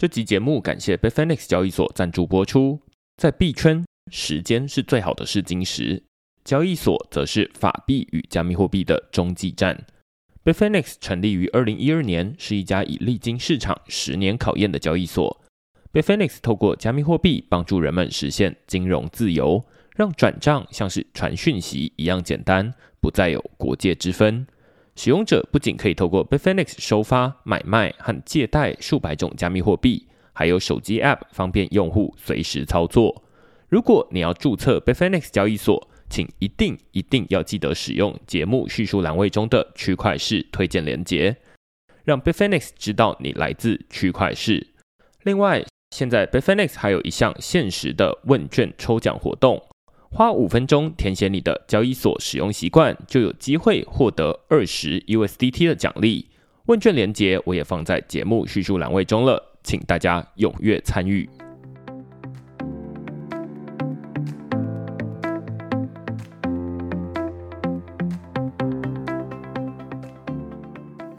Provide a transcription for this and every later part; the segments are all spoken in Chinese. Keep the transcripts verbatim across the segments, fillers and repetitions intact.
这集节目感谢 Bitfinex 交易所赞助播出。在币圈，时间是最好的试金石，交易所则是法币与加密货币的中继站。Bitfinex 成立于二零一二年，是一家已历经市场十年考验的交易所。Bitfinex 透过加密货币帮助人们实现金融自由，让转账像是传讯息一样简单，不再有国界之分。使用者不仅可以透过 Bitfinex 收发、买卖和借贷数百种加密货币，还有手机 App 方便用户随时操作。如果你要注册 Bitfinex 交易所，请一定一定要记得使用节目叙述栏位中的区块市推荐连结，让 Bitfinex 知道你来自区块市。另外，现在 Bitfinex 还有一项限时的问卷抽奖活动，花五分钟填写你的交易所使用习惯，就有机会获得二十 U S D T 的奖励。问卷连结我也放在节目叙述栏位中了，请大家踊跃参与。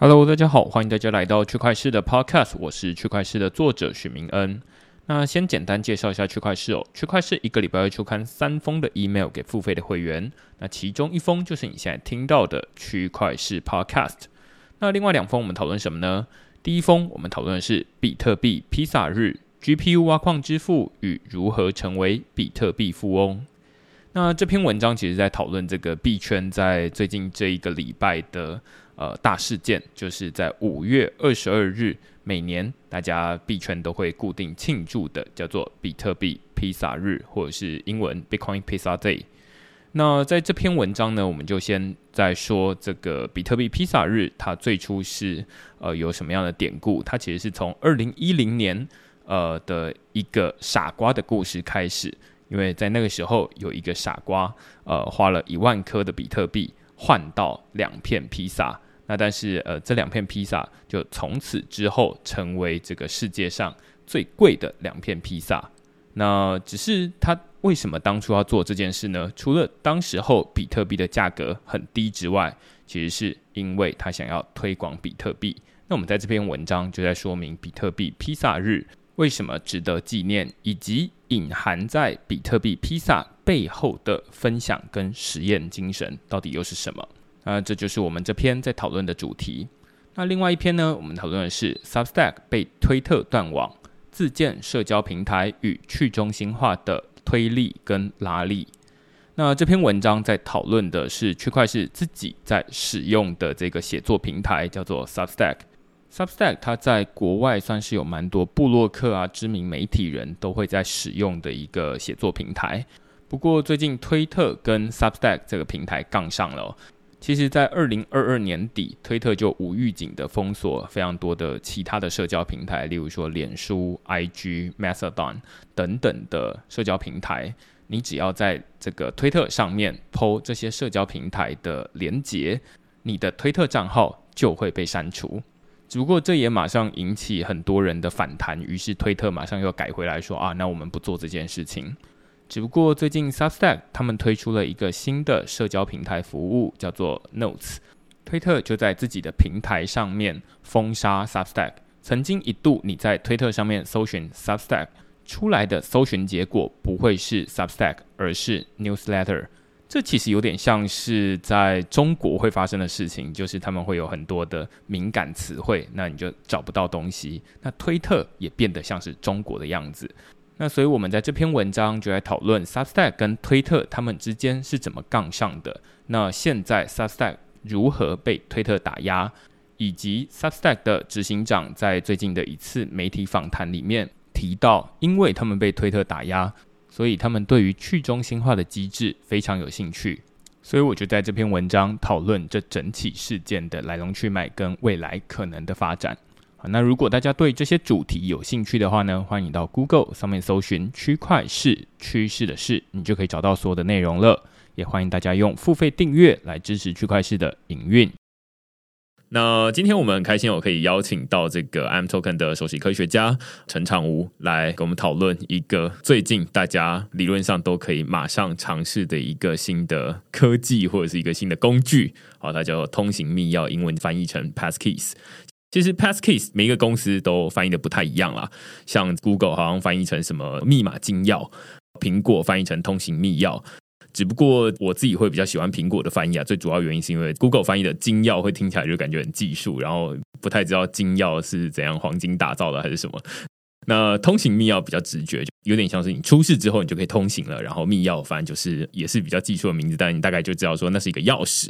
Hello， 大家好，欢迎大家来到区块市的 Podcast， 我是区块市的作者许明恩。那先简单介绍一下区块市哦。区块市一个礼拜会出刊三封的 email 给付费的会员，那其中一封就是你现在听到的区块市 Podcast。那另外两封我们讨论什么呢？第一封我们讨论的是比特币披萨日 ，G P U 挖矿支付与如何成为比特币富翁。那这篇文章其实在讨论这个币圈在最近这一个礼拜的。呃，大事件就是在五月二十二日，每年大家币圈都会固定庆祝的，叫做比特币披萨日，或者是英文 Bitcoin Pizza Day。那在这篇文章呢，我们就先在说这个比特币披萨日，它最初是呃有什么样的典故？它其实是从二零一零年呃的一个傻瓜的故事开始，因为在那个时候有一个傻瓜，呃，花了一万颗的比特币换到两片披萨。那但是呃，这两片披萨就从此之后成为这个世界上最贵的两片披萨。那只是他为什么当初要做这件事呢？除了当时候比特币的价格很低之外，其实是因为他想要推广比特币。那我们在这篇文章就在说明比特币披萨日为什么值得纪念，以及隐含在比特币披萨背后的分享跟实验精神到底又是什么。那这就是我们这篇在讨论的主题。那另外一篇呢，我们讨论的是 Substack 被推特断网，自建社交平台与去中心化的推力跟拉力。那这篇文章在讨论的是区块市自己在使用的这个写作平台，叫做 Substack。Substack 它在国外算是有蛮多部落客啊、知名媒体人都会在使用的一个写作平台。不过最近推特跟 Substack 这个平台杠上了哦。其实在二零二二年底，推特就无预警的封锁非常多的其他的社交平台，例如说脸书、I G、Mastodon 等等的社交平台。你只要在这个推特上面 po 这些社交平台的连结，你的推特账号就会被删除。只不过这也马上引起很多人的反弹，于是推特马上又改回来说啊，那我们不做这件事情。只不过最近 Substack 他们推出了一个新的社交平台服务，叫做 Notes。 推特就在自己的平台上面封杀 Substack。 曾经一度你在推特上面搜寻 Substack， 出来的搜寻结果不会是 Substack， 而是 Newsletter。 这其实有点像是在中国会发生的事情，就是他们会有很多的敏感词汇，那你就找不到东西。那推特也变得像是中国的样子。那所以我们在这篇文章就来讨论 Substack 跟推特他们之间是怎么杠上的，那现在 Substack 如何被推特打压，以及 Substack 的执行长在最近的一次媒体访谈里面提到，因为他们被推特打压，所以他们对于去中心化的机制非常有兴趣。所以我就在这篇文章讨论这整起事件的来龙去脉跟未来可能的发展。那如果大家对这些主题有兴趣的话呢，欢迎到 Google 上面搜寻区块市，趋势的事，你就可以找到所有的内容了。也欢迎大家用付费订阅来支持区块市的营运。那今天我们很开心，我可以邀请到这个 I'm Token 的首席科学家陈长吾来跟我们讨论一个最近大家理论上都可以马上尝试的一个新的科技或者是一个新的工具。好，它叫通行密钥，英文翻译成 Pass Keys。其实 Pass Keys 每一个公司都翻译的不太一样啦，像 Google 好像翻译成什么密码金钥，苹果翻译成通行密钥。只不过我自己会比较喜欢苹果的翻译啊，最主要原因是因为 Google 翻译的金钥会听起来就感觉很技术，然后不太知道金钥是怎样黄金打造的还是什么。那通行密钥比较直觉，有点像是你出事之后你就可以通行了，然后密钥反正就是也是比较技术的名字，但你大概就知道说那是一个钥匙。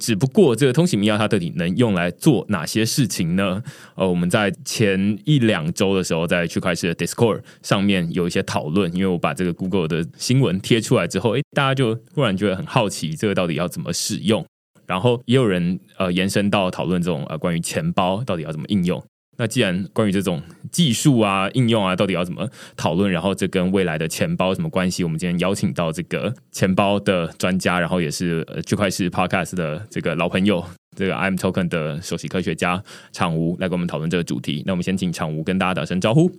只不过这个通行密钥它到底能用来做哪些事情呢？呃，我们在前一两周的时候在区块链的 Discord 上面有一些讨论，因为我把这个 Google 的新闻贴出来之后，诶，大家就忽然觉得很好奇这个到底要怎么使用，然后也有人呃延伸到讨论这种呃关于钱包到底要怎么应用。那既然关于这种技术啊应用啊到底要怎么讨论，然后这跟未来的钱包什么关系，我们今天邀请到这个钱包的专家，然后也是区块链 Podcast 的这个老朋友，这个 I'm Token 的首席科学家昶吾来跟我们讨论这个主题。那我们先请昶吾跟大家打声招呼。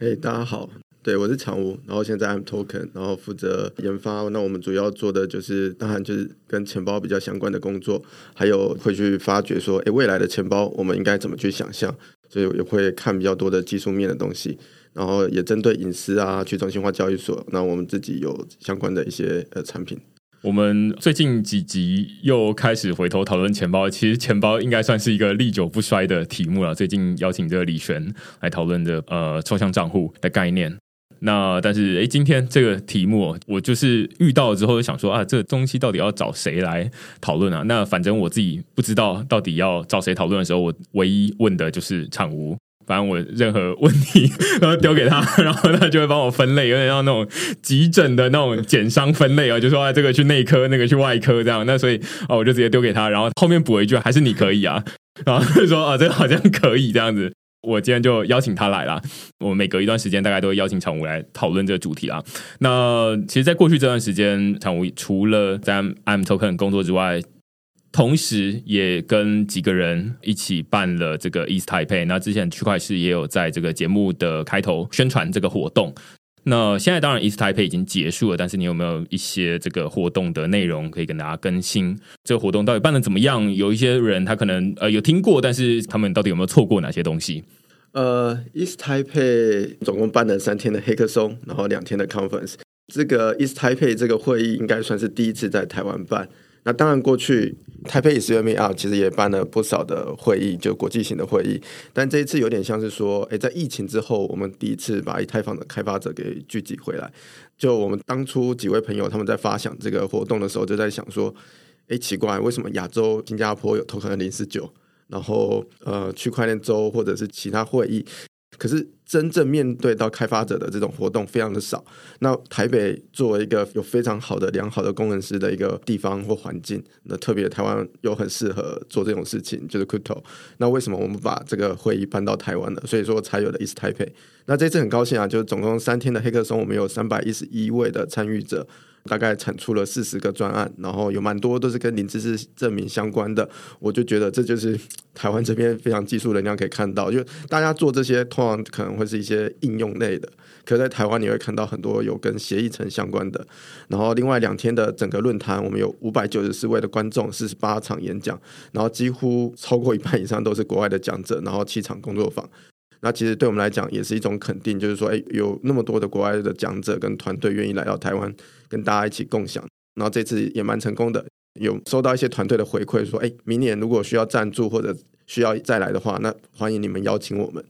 hey, 大家好，对，我是昶吾，然后现在 I'm Token， 然后负责研发。那我们主要做的就是当然就是跟钱包比较相关的工作，还有会去发掘说诶未来的钱包我们应该怎么去想象，所以也会看比较多的技术面的东西，然后也针对隐私啊去中心化交易所，那我们自己有相关的一些、呃、产品。我们最近几集又开始回头讨论钱包，其实钱包应该算是一个历久不衰的题目了。最近邀请这个李璇来讨论的呃抽象账户的概念。那但是诶今天这个题目我就是遇到了之后就想说啊，这个东西到底要找谁来讨论啊？那反正我自己不知道到底要找谁讨论的时候，我唯一问的就是昶吾，反正我任何问题然后丢给他，然后他就会帮我分类，有点像那种急诊的那种检伤分类啊，就说啊这个去内科那个去外科这样。那所以啊我就直接丢给他，然后后面补一句还是你可以啊，然后就说啊这个好像可以这样子。我今天就邀请他来啦，我每隔一段时间大概都会邀请昶吾来讨论这个主题啦。那其实在过去这段时间，昶吾除了在 I'm Token 工作之外，同时也跟几个人一起办了这个 East Taipei。 那之前区块市也有在这个节目的开头宣传这个活动，那现在当然 East Taipei 已经结束了，但是你有没有一些这个活动的内容可以跟大家更新？这个活动到底办得怎么样？有一些人他可能呃有听过，但是他们到底有没有错过哪些东西？呃 East Taipei 总共办了三天的黑客松，然后两天的 conference。 这个 East Taipei 这个会议应该算是第一次在台湾办。那当然过去 Taipei East Meetup 其实也办了不少的会议，就国际型的会议，但这一次有点像是说诶在疫情之后我们第一次把以太坊的开发者给聚集回来。就我们当初几位朋友他们在发想这个活动的时候就在想说诶奇怪，为什么亚洲新加坡有 Token 零四九，然后呃区块链周或者是其他会议，可是真正面对到开发者的这种活动非常的少。那台北作为一个有非常好的良好的工程师的一个地方或环境，那特别台湾又很适合做这种事情，就是 crypto。 那为什么我们把这个会议搬到台湾了？所以说才有了 East Taipei。 那这次很高兴啊，就是总共三天的黑客松，我们有三百一十一位的参与者，大概产出了四十个专案，然后有蛮多都是跟零知识证明相关的。我就觉得这就是台湾这边非常技术能量可以看到，就大家做这些通常可能会是一些应用类的，可在台湾你会看到很多有跟协议层相关的。然后另外两天的整个论坛，我们有五百九十四位的观众，四十八场演讲，然后几乎超过一半以上都是国外的讲者，然后七场工作坊。那其实对我们来讲也是一种肯定，就是说诶有那么多的国外的讲者跟团队愿意来到台湾跟大家一起共享。然后这次也蛮成功的，有收到一些团队的回馈说诶明年如果需要赞助或者需要再来的话，那欢迎你们邀请我们。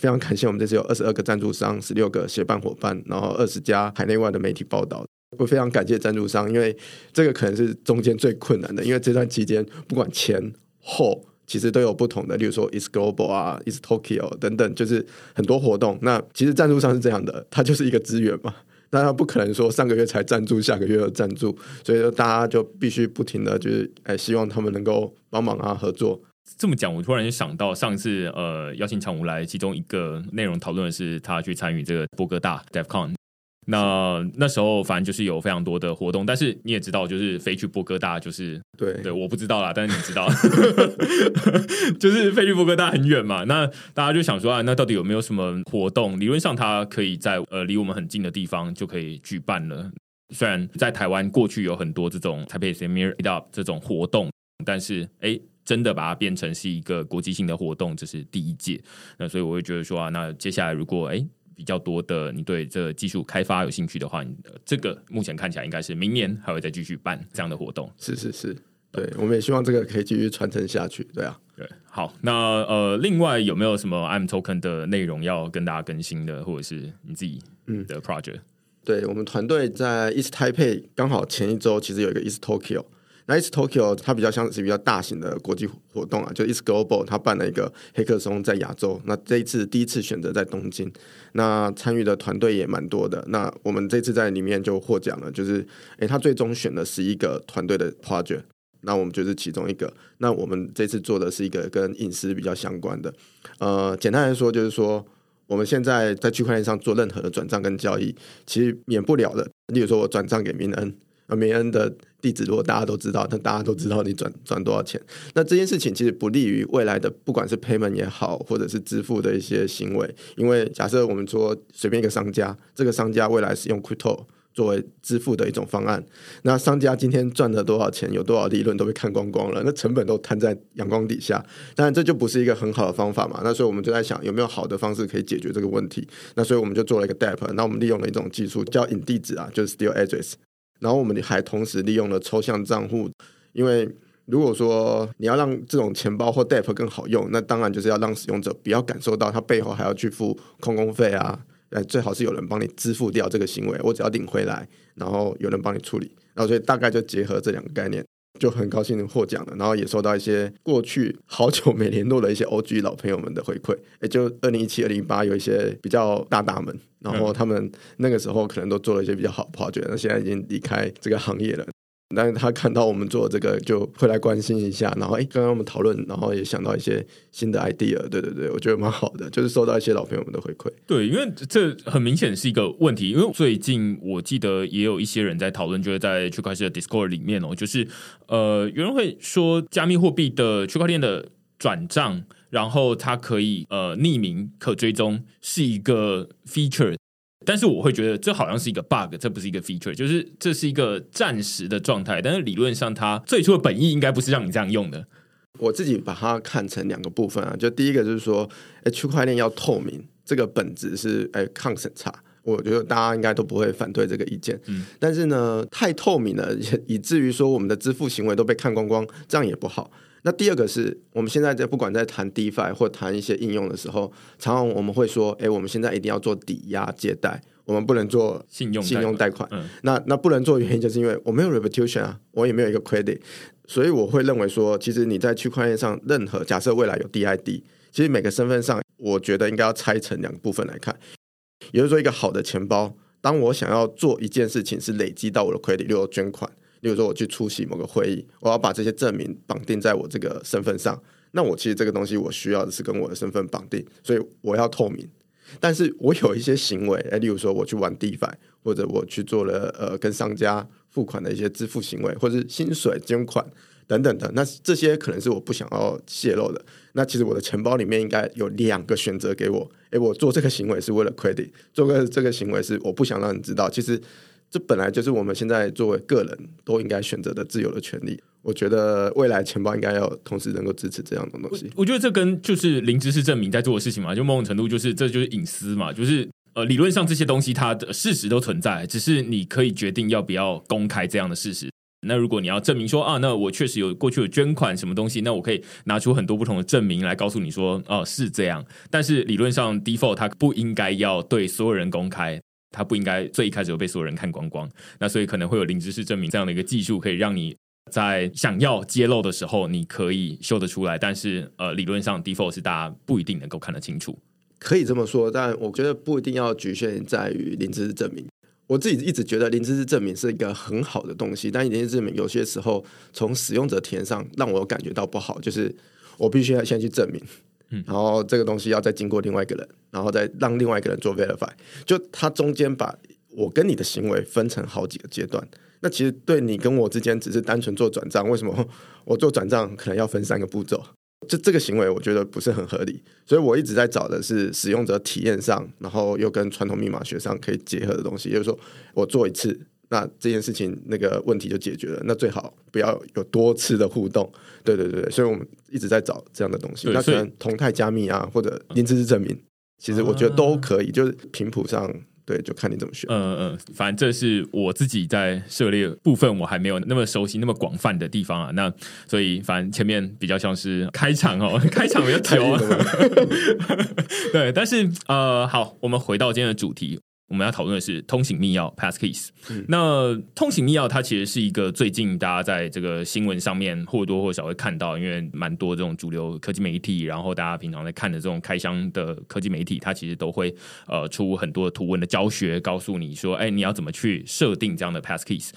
非常感谢我们这次有二十二个赞助商，十六个协办伙伴，然后二十家海内外的媒体报道。我非常感谢赞助商，因为这个可能是中间最困难的，因为这段期间不管前后其实都有不同的，例如说 East Global 啊 East Tokyo 等等，就是很多活动。那其实赞助商是这样的，它就是一个资源嘛，那他不可能说上个月才赞助下个月有赞助，所以大家就必须不停的就是、哎、希望他们能够帮忙啊合作。这么讲我突然就想到上次呃邀请昶吾来，其中一个内容讨论的是他去参与这个波哥大 DevCon。那那时候反正就是有非常多的活动，但是你也知道就是飞去波哥大就是对对，我不知道啦，但是你知道就是飞去波哥大很远嘛。那大家就想说啊，那到底有没有什么活动理论上它可以在呃离我们很近的地方就可以举办了？虽然在台湾过去有很多这种台北 Meetup 这种活动，但是哎真的把它变成是一个国际性的活动，这是第一届。那所以我会觉得说啊，那接下来如果哎比较多的你对这技术开发有兴趣的话，你这个目前看起来应该是明年还会再继续办这样的活动。是是是，对，我们也希望这个可以继续传承下去。对啊，对，好，那呃，另外有没有什么 I'm Token 的内容要跟大家更新的，或者是你自己的 project？嗯，对，我们团队在 East Taipei 刚好前一周其实有一个 East Tokyo。那 East Tokyo 它比较像是比较大型的国际活动啊，就 East Global 它办了一个黑客松在亚洲，那这一次第一次选择在东京，那参与的团队也蛮多的。那我们这次在里面就获奖了，就是诶他最终选了十一个团队的 project， 那我们就是其中一个。那我们这次做的是一个跟隐私比较相关的，呃，简单来说就是说我们现在在区块链上做任何的转账跟交易其实免不了的，例如说我转账给明恩，明恩的地址如果大家都知道，那大家都知道你转转多少钱，那这件事情其实不利于未来的不管是 payment 也好或者是支付的一些行为。因为假设我们说随便一个商家，这个商家未来是用 crypto 作为支付的一种方案，那商家今天赚了多少钱有多少利润都被看光光了，那成本都摊在阳光底下，当然这就不是一个很好的方法嘛。那所以我们就在想有没有好的方式可以解决这个问题，那所以我们就做了一个 D A P P， 那我们利用了一种技术叫隐地址啊，就是 steal address，然后我们还同时利用了抽象账户，因为如果说你要让这种钱包或 D A P P 更好用，那当然就是要让使用者不要感受到他背后还要去付空工费啊，最好是有人帮你支付掉这个行为，我只要领回来然后有人帮你处理。然后所以大概就结合这两个概念，就很高兴获奖了，然后也收到一些过去好久没联络的一些 O G 老朋友们的回馈，就二零一七、二零一八有一些比较大大们，然后他们那个时候可能都做了一些比较好的 project， 那现在已经离开这个行业了，但是他看到我们做这个就会来关心一下，然后刚刚我们讨论，然后也想到一些新的 idea。 对对对，我觉得蛮好的，就是收到一些老朋友们的回馈。对，因为这很明显是一个问题，因为最近我记得也有一些人在讨论，就是在区块链的 Discord 里面哦，就是呃有人会说加密货币的区块链的转账，然后它可以呃匿名可追踪是一个 feature，但是我会觉得这好像是一个 bug， 这不是一个 feature， 就是这是一个暂时的状态，但是理论上它最初的本意应该不是让你这样用的。我自己把它看成两个部分啊，就第一个就是说区块链要透明，这个本质是抗审查，我觉得大家应该都不会反对这个意见，嗯，但是呢太透明了以至于说我们的支付行为都被看光光，这样也不好。那第二个是我们现在在不管在谈 DeFi 或谈一些应用的时候，常常我们会说哎，我们现在一定要做抵押借贷，我们不能做信用信用贷款，嗯，那, 那不能做原因就是因为我没有 reputation 啊，我也没有一个 credit， 所以我会认为说其实你在区块链上任何假设未来有 D I D， 其实每个身份上我觉得应该要拆成两个部分来看，也就是说一个好的钱包，当我想要做一件事情是累积到我的 credit， 例如捐款，例如说我去出席某个会议，我要把这些证明绑定在我这个身份上，那我其实这个东西我需要的是跟我的身份绑定，所以我要透明。但是我有一些行为，例如说我去玩 DeFi， 或者我去做了、呃、跟商家付款的一些支付行为，或者是薪水捐款等等的，那这些可能是我不想要泄露的，那其实我的钱包里面应该有两个选择给我，诶我做这个行为是为了 credit， 做个这个行为是我不想让你知道，其实这本来就是我们现在作为个人都应该选择的自由的权利。我觉得未来钱包应该要同时能够支持这样的东西。 我, 我觉得这跟就是零知识证明在做的事情嘛，就某种程度就是这就是隐私嘛，就是呃，理论上这些东西它的事实都存在，只是你可以决定要不要公开这样的事实。那如果你要证明说啊，那我确实有过去有捐款什么东西，那我可以拿出很多不同的证明来告诉你说哦、啊、是这样，但是理论上 default 它不应该要对所有人公开，它不应该最一开始就被所有人看光光，那所以可能会有零知识证明这样的一个技术，可以让你在想要揭露的时候你可以秀得出来，但是呃，理论上 default 是大家不一定能够看得清楚，可以这么说。但我觉得不一定要局限在于零知识证明，我自己一直觉得零知识证明是一个很好的东西，但零知识证明有些时候从使用者体验上让我感觉到不好，就是我必须要先去证明，嗯，然后这个东西要再经过另外一个人，然后再让另外一个人做 verify， 就他中间把我跟你的行为分成好几个阶段，那其实对你跟我之间只是单纯做转账，为什么我做转账可能要分三个步骤，就这个行为我觉得不是很合理，所以我一直在找的是使用者体验上然后又跟传统密码学上可以结合的东西，也就是说我做一次那这件事情那个问题就解决了，那最好不要有多次的互动。对对对，所以我们一直在找这样的东西，那可能同态加密啊或者零知识证明、嗯、其实我觉得都可以、啊、就是频谱上对，就看你怎么选。嗯嗯，反正这是我自己在涉猎部分我还没有那么熟悉那么广泛的地方啊，那所以反正前面比较像是开场哦，开场比较久对，但是呃，好，我们回到今天的主题，我们要讨论的是通行密钥 Pass Keys、嗯、那通行密钥它其实是一个最近大家在这个新闻上面或多或少会看到，因为蛮多这种主流科技媒体，然后大家平常在看的这种开箱的科技媒体，它其实都会、呃、出很多图文的教学，告诉你说哎，你要怎么去设定这样的 Pass Keys。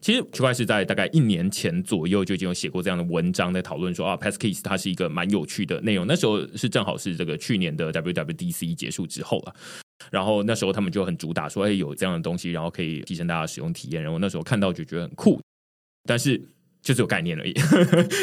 其实区块是在大概一年前左右就已经有写过这样的文章，在讨论说啊 Pass Keys 它是一个蛮有趣的内容，那时候是正好是这个去年的 W W D C 结束之后了，然后那时候他们就很主打说哎，有这样的东西，然后可以提升大家使用体验，然后那时候看到就觉得很酷，但是就是有概念而已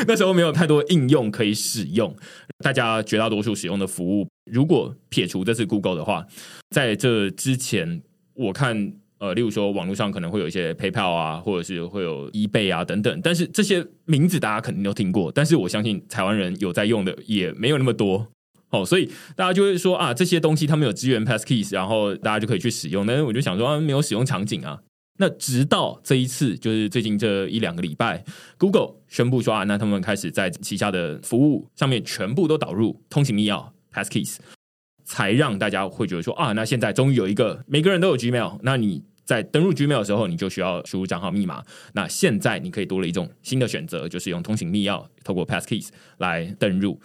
那时候没有太多应用可以使用，大家绝大多数使用的服务，如果撇除这次 Google 的话，在这之前我看呃，例如说网络上可能会有一些 PayPal 啊，或者是会有 eBay 啊等等，但是这些名字大家肯定都听过，但是我相信台湾人有在用的也没有那么多哦，所以大家就会说啊，这些东西他们有支援 Pass Keys， 然后大家就可以去使用。但是我就想说，啊，没有使用场景啊。那直到这一次，就是最近这一两个礼拜 ，Google 宣布说啊，那他们开始在旗下的服务上面全部都导入通行密钥 Pass Keys， 才让大家会觉得说啊，那现在终于有一个每个人都有 Gmail， 那你在登入 Gmail 的时候，你就需要输入账号密码。那现在你可以多了一种新的选择，就是用通行密钥透过 Pass Keys 来登入。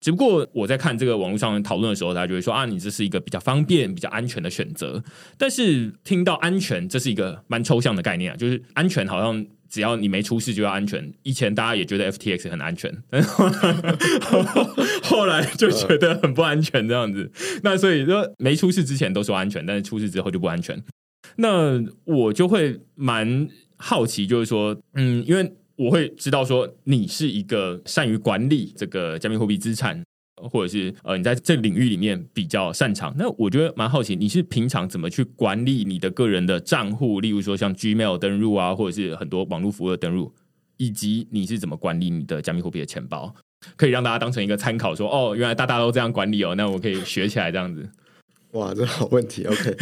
只不过我在看这个网络上讨论的时候，大家就会说啊，你这是一个比较方便比较安全的选择，但是听到安全这是一个蛮抽象的概念啊，就是安全好像只要你没出事就要安全，以前大家也觉得 F T X 很安全后来就觉得很不安全这样子，那所以说没出事之前都说安全，但是出事之后就不安全。那我就会蛮好奇，就是说嗯，因为我会知道说你是一个善于管理这个加密货币资产，或者是呃你在这领域里面比较擅长，那我觉得蛮好奇你是平常怎么去管理你的个人的账户，例如说像 Gmail 登入啊，或者是很多网络服务的登入，以及你是怎么管理你的加密货币的钱包，可以让大家当成一个参考说哦，原来大家都这样管理哦，那我可以学起来这样子。哇，这好问题 OK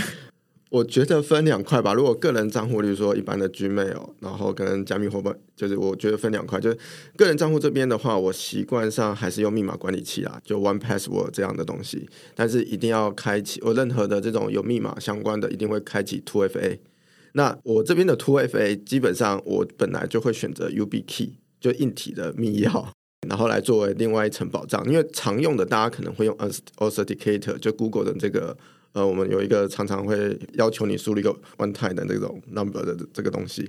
我觉得分两块吧，如果个人账户，例如说一般的 Gmail， 然后跟加密货币，就是我觉得分两块，就是个人账户这边的话，我习惯上还是用密码管理器啦，就 One Password 这样的东西，但是一定要开启，我任何的这种有密码相关的一定会开启 two F A。 那我这边的 two F A 基本上我本来就会选择 YubiKey， 就硬体的密钥，然后来作为另外一层保障，因为常用的大家可能会用 Authenticator， 就 Google 的这个呃，我们有一个常常会要求你输入一个 one time 的这种 number 的这个东西，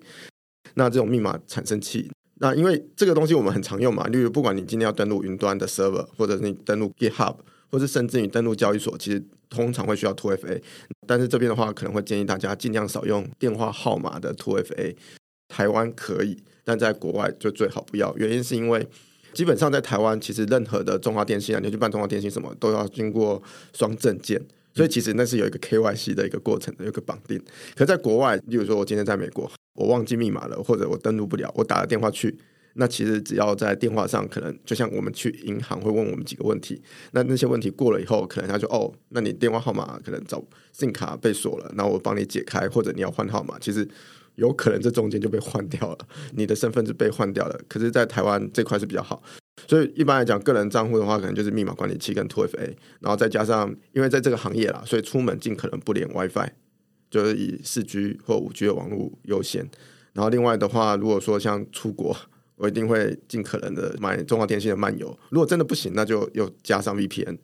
那这种密码产生器，那因为这个东西我们很常用嘛，例如不管你今天要登录云端的 server， 或者你登录 GitHub， 或者甚至你登录交易所，其实通常会需要 two F A， 但是这边的话可能会建议大家尽量少用电话号码的 two F A， 台湾可以，但在国外就最好不要，原因是因为基本上在台湾其实任何的中华电信啊，你去办中华电信什么都要经过双证件，所以其实那是有一个 K Y C 的一个过程的，有一个绑定。可在国外，例如说我今天在美国，我忘记密码了，或者我登录不了，我打了电话去，那其实只要在电话上，可能就像我们去银行会问我们几个问题，那那些问题过了以后，可能他就哦，那你电话号码可能找 SIM 卡被锁了，那我帮你解开，或者你要换号码，其实有可能这中间就被换掉了，你的身份是被换掉了。可是在台湾这块是比较好，所以一般来讲个人账户的话可能就是密码管理器跟 two F A， 然后再加上因为在这个行业啦，所以出门尽可能不连 WiFi， 就是以 four G 或 五G 的网络优先。然后另外的话，如果说像出国，我一定会尽可能的买中华电信的漫游，如果真的不行那就又加上 V P N。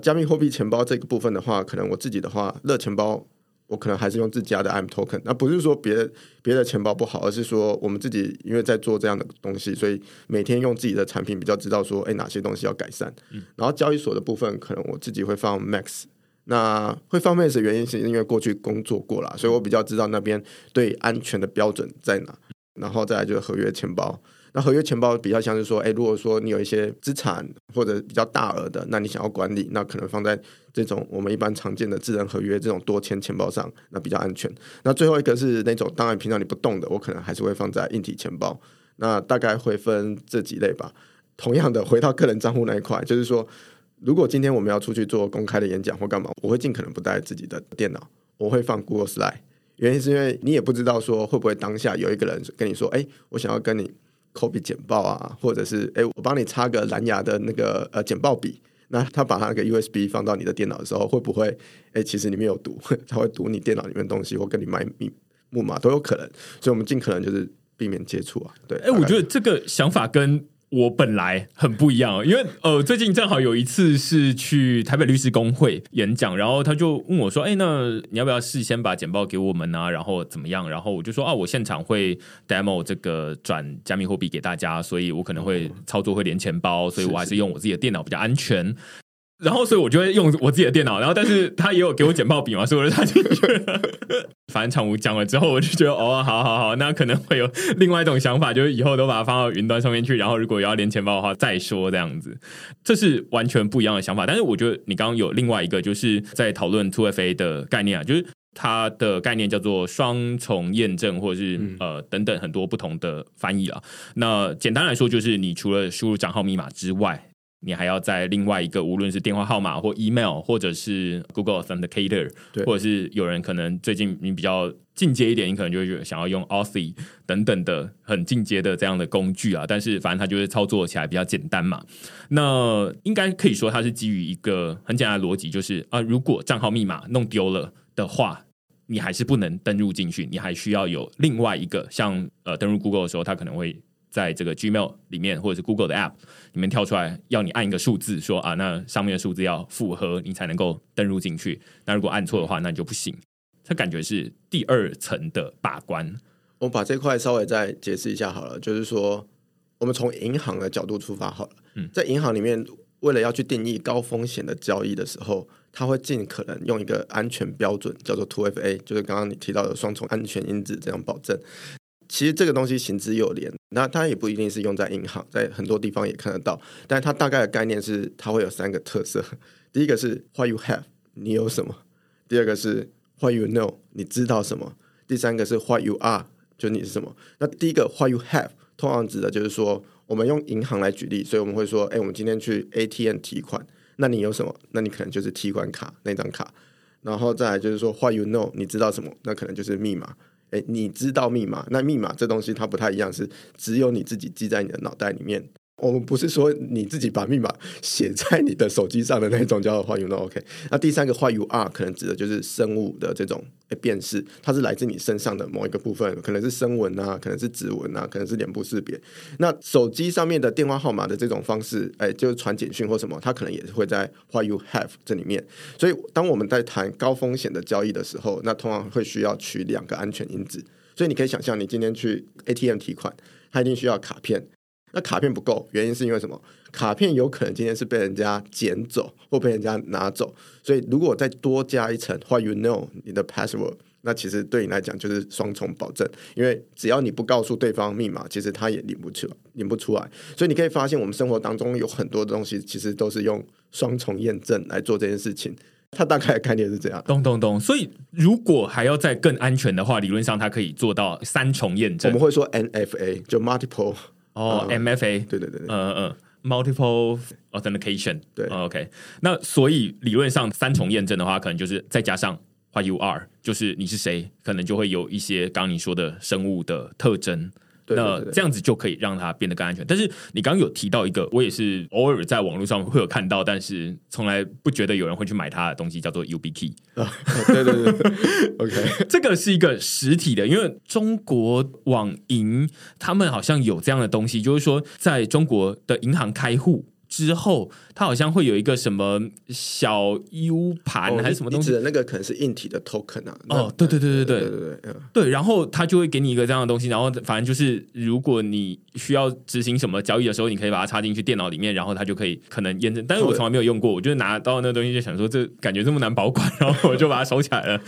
加密货币钱包这个部分的话，可能我自己的话热钱包我可能还是用自家的 I'm Token， 那不是说别 的, 别的钱包不好，而是说我们自己因为在做这样的东西，所以每天用自己的产品比较知道说哎，哪些东西要改善、嗯、然后交易所的部分可能我自己会放 Max， 那会放 Max 的原因是因为过去工作过啦，所以我比较知道那边对安全的标准在哪，然后再来就是合约钱包，那合约钱包比较像是说，哎，如果说你有一些资产或者比较大额的，那你想要管理，那可能放在这种我们一般常见的智能合约这种多签钱包上，那比较安全。那最后一个是那种当然平常你不动的，我可能还是会放在硬体钱包。那大概会分这几类吧。同样的，回到个人账户那一块，就是说如果今天我们要出去做公开的演讲或干嘛，我会尽可能不带自己的电脑，我会放 Google Slide。 原因是因为你也不知道说会不会当下有一个人跟你说，哎，我想要跟你 copy 简报啊，或者是哎，我帮你插个蓝牙的那个、呃、简报笔，那他把他那个 U S B 放到你的电脑的时候，会不会哎，其实里面有毒，他会毒你电脑里面的东西，或跟你买木马都有可能。所以我们尽可能就是避免接触啊。对，哎，我觉得这个想法跟我本来很不一样，因为呃，最近正好有一次是去台北律师公会演讲，然后他就问我说：“哎，那你要不要事先把简报给我们啊？然后怎么样？”然后我就说：“啊，我现场会 demo 这个转加密货币给大家，所以我可能会操作会连钱包，所以我还是用我自己的电脑比较安全。是是”然后所以我就会用我自己的电脑，然后但是他也有给我简报笔嘛，所以我就插进去了。反正场务讲了之后，我就觉得哦，好好好，那可能会有另外一种想法，就是以后都把它放到云端上面去，然后如果要连钱包的话再说这样子。这是完全不一样的想法。但是我觉得你刚刚有另外一个就是在讨论 二 F A 的概念啊，就是它的概念叫做双重验证，或者是、嗯、呃等等很多不同的翻译啊。那简单来说就是你除了输入账号密码之外，你还要在另外一个无论是电话号码或 email 或者是 Google Authenticator， 或者是有人可能最近你比较进阶一点，你可能就会想要用 Authy 等等的很进阶的这样的工具啊，但是反正它就是操作起来比较简单嘛。那应该可以说它是基于一个很简单的逻辑，就是啊，如果账号密码弄丢了的话，你还是不能登入进去，你还需要有另外一个像呃登入 Google 的时候，它可能会在这个 Gmail 里面或者是 Google 的 App 里面跳出来要你按一个数字，说啊，那上面的数字要符合你才能够登入进去，那如果按错的话那你就不行。它感觉是第二层的把关。我把这块稍微再解释一下好了，就是说我们从银行的角度出发好了、嗯、在银行里面为了要去定义高风险的交易的时候，它会尽可能用一个安全标准叫做 二 F A， 就是刚刚你提到的双重安全因子这样保证。其实这个东西行之有年，那它也不一定是用在银行，在很多地方也看得到，但它大概的概念是它会有三个特色。第一个是 what you have， 你有什么；第二个是 what you know， 你知道什么；第三个是 what you are， 就你是什么。那第一个 what you have 通常指的就是说，我们用银行来举例，所以我们会说，哎，我们今天去 A T M 提款，那你有什么？那你可能就是提款卡那张卡。然后再来就是说 what you know， 你知道什么？那可能就是密码。欸、你知道密码，那密码这东西它不太一样，是只有你自己记在你的脑袋里面。我们不是说你自己把密码写在你的手机上的那种叫做 What you know OK。那第三个 What you are 可能指的就是生物的这种、欸、辨识，它是来自你身上的某一个部分，可能是声纹啊，可能是指纹啊，可能是脸部识别。那手机上面的电话号码的这种方式、欸、就是传简讯或什么，它可能也会在 What you have 这里面。所以当我们在谈高风险的交易的时候，那通常会需要取两个安全因子。所以你可以想象，你今天去 A T M 提款，它一定需要卡片。那卡片不够，原因是因为什么？卡片有可能今天是被人家捡走或被人家拿走，所以如果再多加一层 what you know， 你的 password， 那其实对你来讲就是双重保证，因为只要你不告诉对方密码，其实他也领不出来，领不出来。所以你可以发现，我们生活当中有很多的东西其实都是用双重验证来做这件事情。它大概的概念是这样，咚咚咚。所以如果还要再更安全的话，理论上它可以做到三重验证。我们会说 N F A， 就 multiple。哦、嗯、M F A， 对对对，嗯嗯、呃、Multiple Authentication， 对、呃、OK。 那所以理论上三重验证的话，可能就是再加上 What you are， 就是你是谁，可能就会有一些刚刚你说的生物的特征，对对对对。那这样子就可以让它变得更安全。但是你刚刚有提到一个，我也是偶尔在网络上会有看到，但是从来不觉得有人会去买它的东西，叫做 YubiKey、啊、对对对OK， 这个是一个实体的，因为中国网银他们好像有这样的东西，就是说在中国的银行开户之后，它好像会有一个什么小 U 盘还是什么东西、哦、你指的那个可能是硬体的 token 啊。哦，对对对对对对对 对, 对, 对，然后它就会给你一个这样的东西，然后反正就是如果你需要执行什么交易的时候，你可以把它插进去电脑里面，然后它就可以可能验证。但是我从来没有用过，我就拿到那个东西就想说这感觉这么难保管，然后我就把它收起来了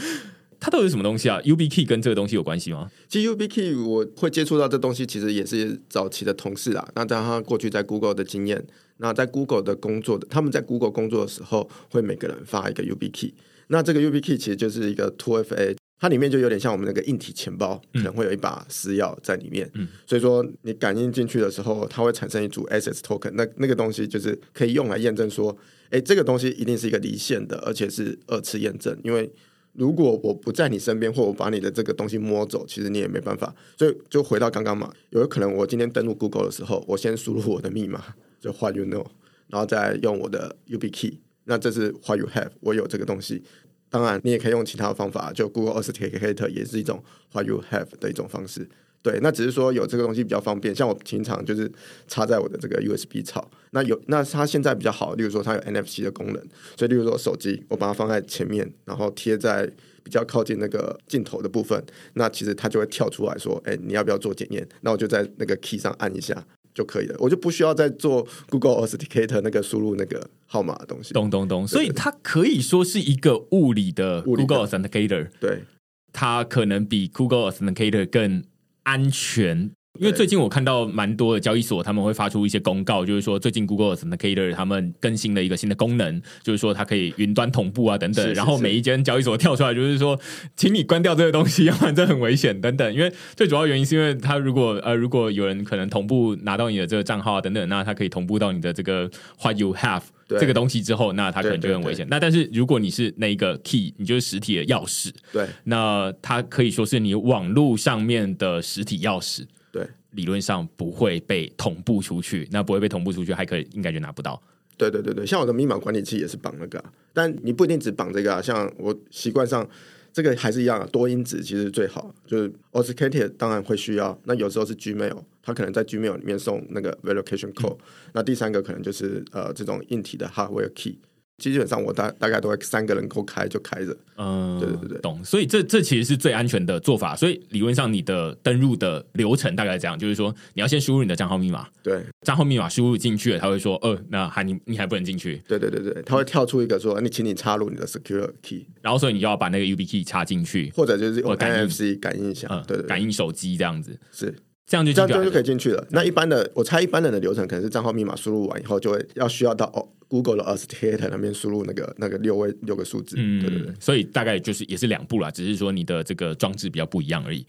它到底是什么东西啊 ？YubiKey 跟这个东西有关系吗？其实 YubiKey 我会接触到这东西，其实也是早期的同事啦。那他过去在 Google 的经验，那在 Google 的工作的，他们在 Google 工作的时候，会每个人发一个 YubiKey。那这个 YubiKey 其实就是一个 two F A， 它里面就有点像我们那个硬体钱包，可能会有一把私钥在里面。嗯、所以说你感应进去的时候，它会产生一组 access token， 那那个东西就是可以用来验证说，哎，这个东西一定是一个离线的，而且是二次验证，因为。如果我不在你身边，或我把你的这个东西摸走，其实你也没办法。所以就回到刚刚嘛，有可能我今天登录 Google 的时候，我先输入我的密码，就 What you know， 然后再用我的 YubiKey， 那这是 What you have， 我有这个东西。当然你也可以用其他的方法，就 Google Authenticator 也是一种 What you have 的一种方式。对，那只是说有这个东西比较方便，像我平常就是插在我的这个 U S B 槽，那有那它现在比较好，例如说它有 N F C 的功能，所以例如说手机我把它放在前面，然后贴在比较靠近那个镜头的部分，那其实它就会跳出来说，哎，你要不要做检验？那我就在那个 key 上按一下就可以了，我就不需要再做 Google Authenticator 那个输入那个号码的东西。懂懂懂，所以它可以说是一个物理的 Google Authenticator， 对，它可能比 Google Authenticator 更安全，因为最近我看到蛮多的交易所他们会发出一些公告，就是说最近 Google Authenticator 他们更新了一个新的功能，就是说它可以云端同步啊等等，是是是，然后每一间交易所跳出来就是说请你关掉这个东西，要不然这很危险等等，因为最主要原因是因为它如果呃如果有人可能同步拿到你的这个账号啊等等，那它可以同步到你的这个 What you have这个东西之后，那它可能就很危险。那但是如果你是那一个 key， 你就是实体的钥匙，对，那它可以说是你网络上面的实体钥匙，对，理论上不会被同步出去，那不会被同步出去，还可以应该就拿不到。对对对对，像我的密码管理器也是绑那个、啊，但你不一定只绑这个啊。像我习惯上这个还是一样、啊，多因子其实最好，就是 Authenticator 当然会需要，那有时候是 Gmail。他可能在 Gmail 里面送那个 verification code、嗯、那第三个可能就是、呃、这种硬体的 hardware key， 基本上我 大, 大概都会三个人够开就开着、嗯、对对对，懂。所以 这, 这其实是最安全的做法，所以理论上你的登入的流程大概这样，就是说你要先输入你的账号密码，对，账号密码输入进去了，他会说呃，那还 你, 你还不能进去，对对对对，他会跳出一个说、嗯、你请你插入你的 secure key， 然后所以你就要把那个 YubiKey 插进去，或者就是用 N F C 感应一下、嗯、对, 对, 对，感应手机这样子，是这样就进去了，这样就可以进去了。那一般的，我猜一般人的流程可能是账号密码输入完以后，就会要需要到、哦、Google 的 Authenticator 那边输入那个那个六位六个数字、嗯，对对对。所以大概就是也是两步啦，只是说你的这个装置比较不一样而已。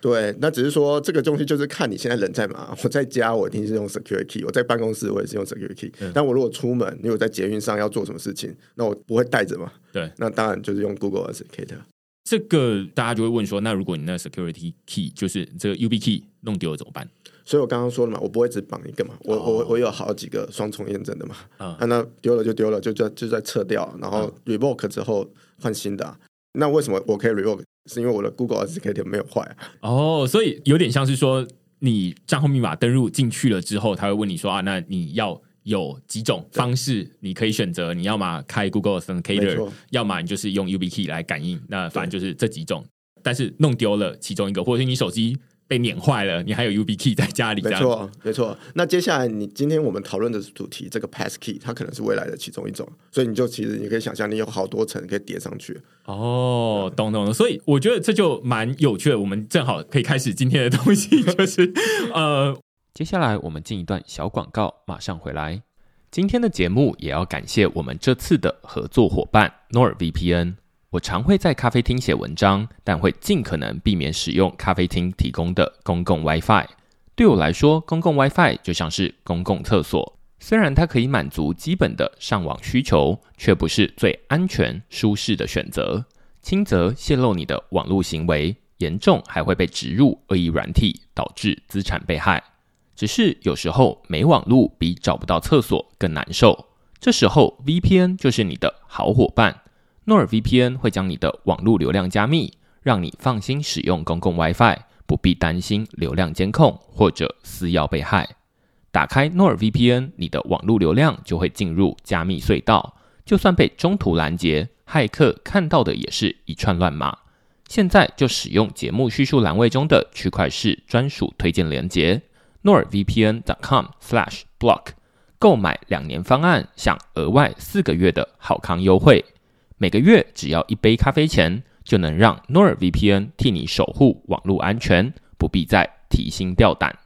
对，那只是说这个东西就是看你现在人在哪。我在家我一定是用 secure key， 我在办公室我也是用 secure key、嗯。但我如果出门，如果在捷运上要做什么事情，那我不会带着嘛。对，那当然就是用 Google Authenticator。这个大家就会问说，那如果你那 security key 就是这个 YubiKey 弄丢了怎么办？所以我刚刚说了嘛，我不会只绑一个嘛，我、oh. 我我有好几个双重验证的嘛， oh. 啊，那丢了就丢了，就就就再撤掉，然后 revoke 之后换新的、啊。Oh. 那为什么我可以 revoke？ 是因为我的 Google Authenticator 没有坏哦、啊， oh, 所以有点像是说，你账号密码登入进去了之后，他会问你说啊，那你要。有几种方式你可以选择，你要嘛开 Google Authenticator， 要嘛你就是用 YubiKey 来感应，那反正就是这几种，但是弄丢了其中一个，或者是你手机被碾坏了，你还有 YubiKey 在家里，没错没错。那接下来你今天我们讨论的主题这个 Pass Key， 它可能是未来的其中一种，所以你就其实你可以想象你有好多层可以叠上去。哦，懂懂懂。所以我觉得这就蛮有趣的，我们正好可以开始今天的东西，就是呃接下来我们进一段小广告，马上回来。今天的节目也要感谢我们这次的合作伙伴 NordVPN。我常会在咖啡厅写文章，但会尽可能避免使用咖啡厅提供的公共 WiFi。对我来说，公共 WiFi 就像是公共厕所，虽然它可以满足基本的上网需求，却不是最安全、舒适的选择。轻则泄露你的网络行为，严重还会被植入恶意软体，导致资产被害。只是有时候没网路比找不到厕所更难受，这时候 V P N 就是你的好伙伴。 NordVPN 会将你的网路流量加密，让你放心使用公共 WiFi， 不必担心流量监控或者私钥被害。打开 NordVPN， 你的网路流量就会进入加密隧道，就算被中途拦截，骇客看到的也是一串乱码。现在就使用节目叙述栏位中的区块市专属推荐连结nordvpn dot com slash block 购买两年方案，享额外四个月的好康优惠，每个月只要一杯咖啡钱，就能让 NordVPN 替你守护网络安全，不必再提心吊胆。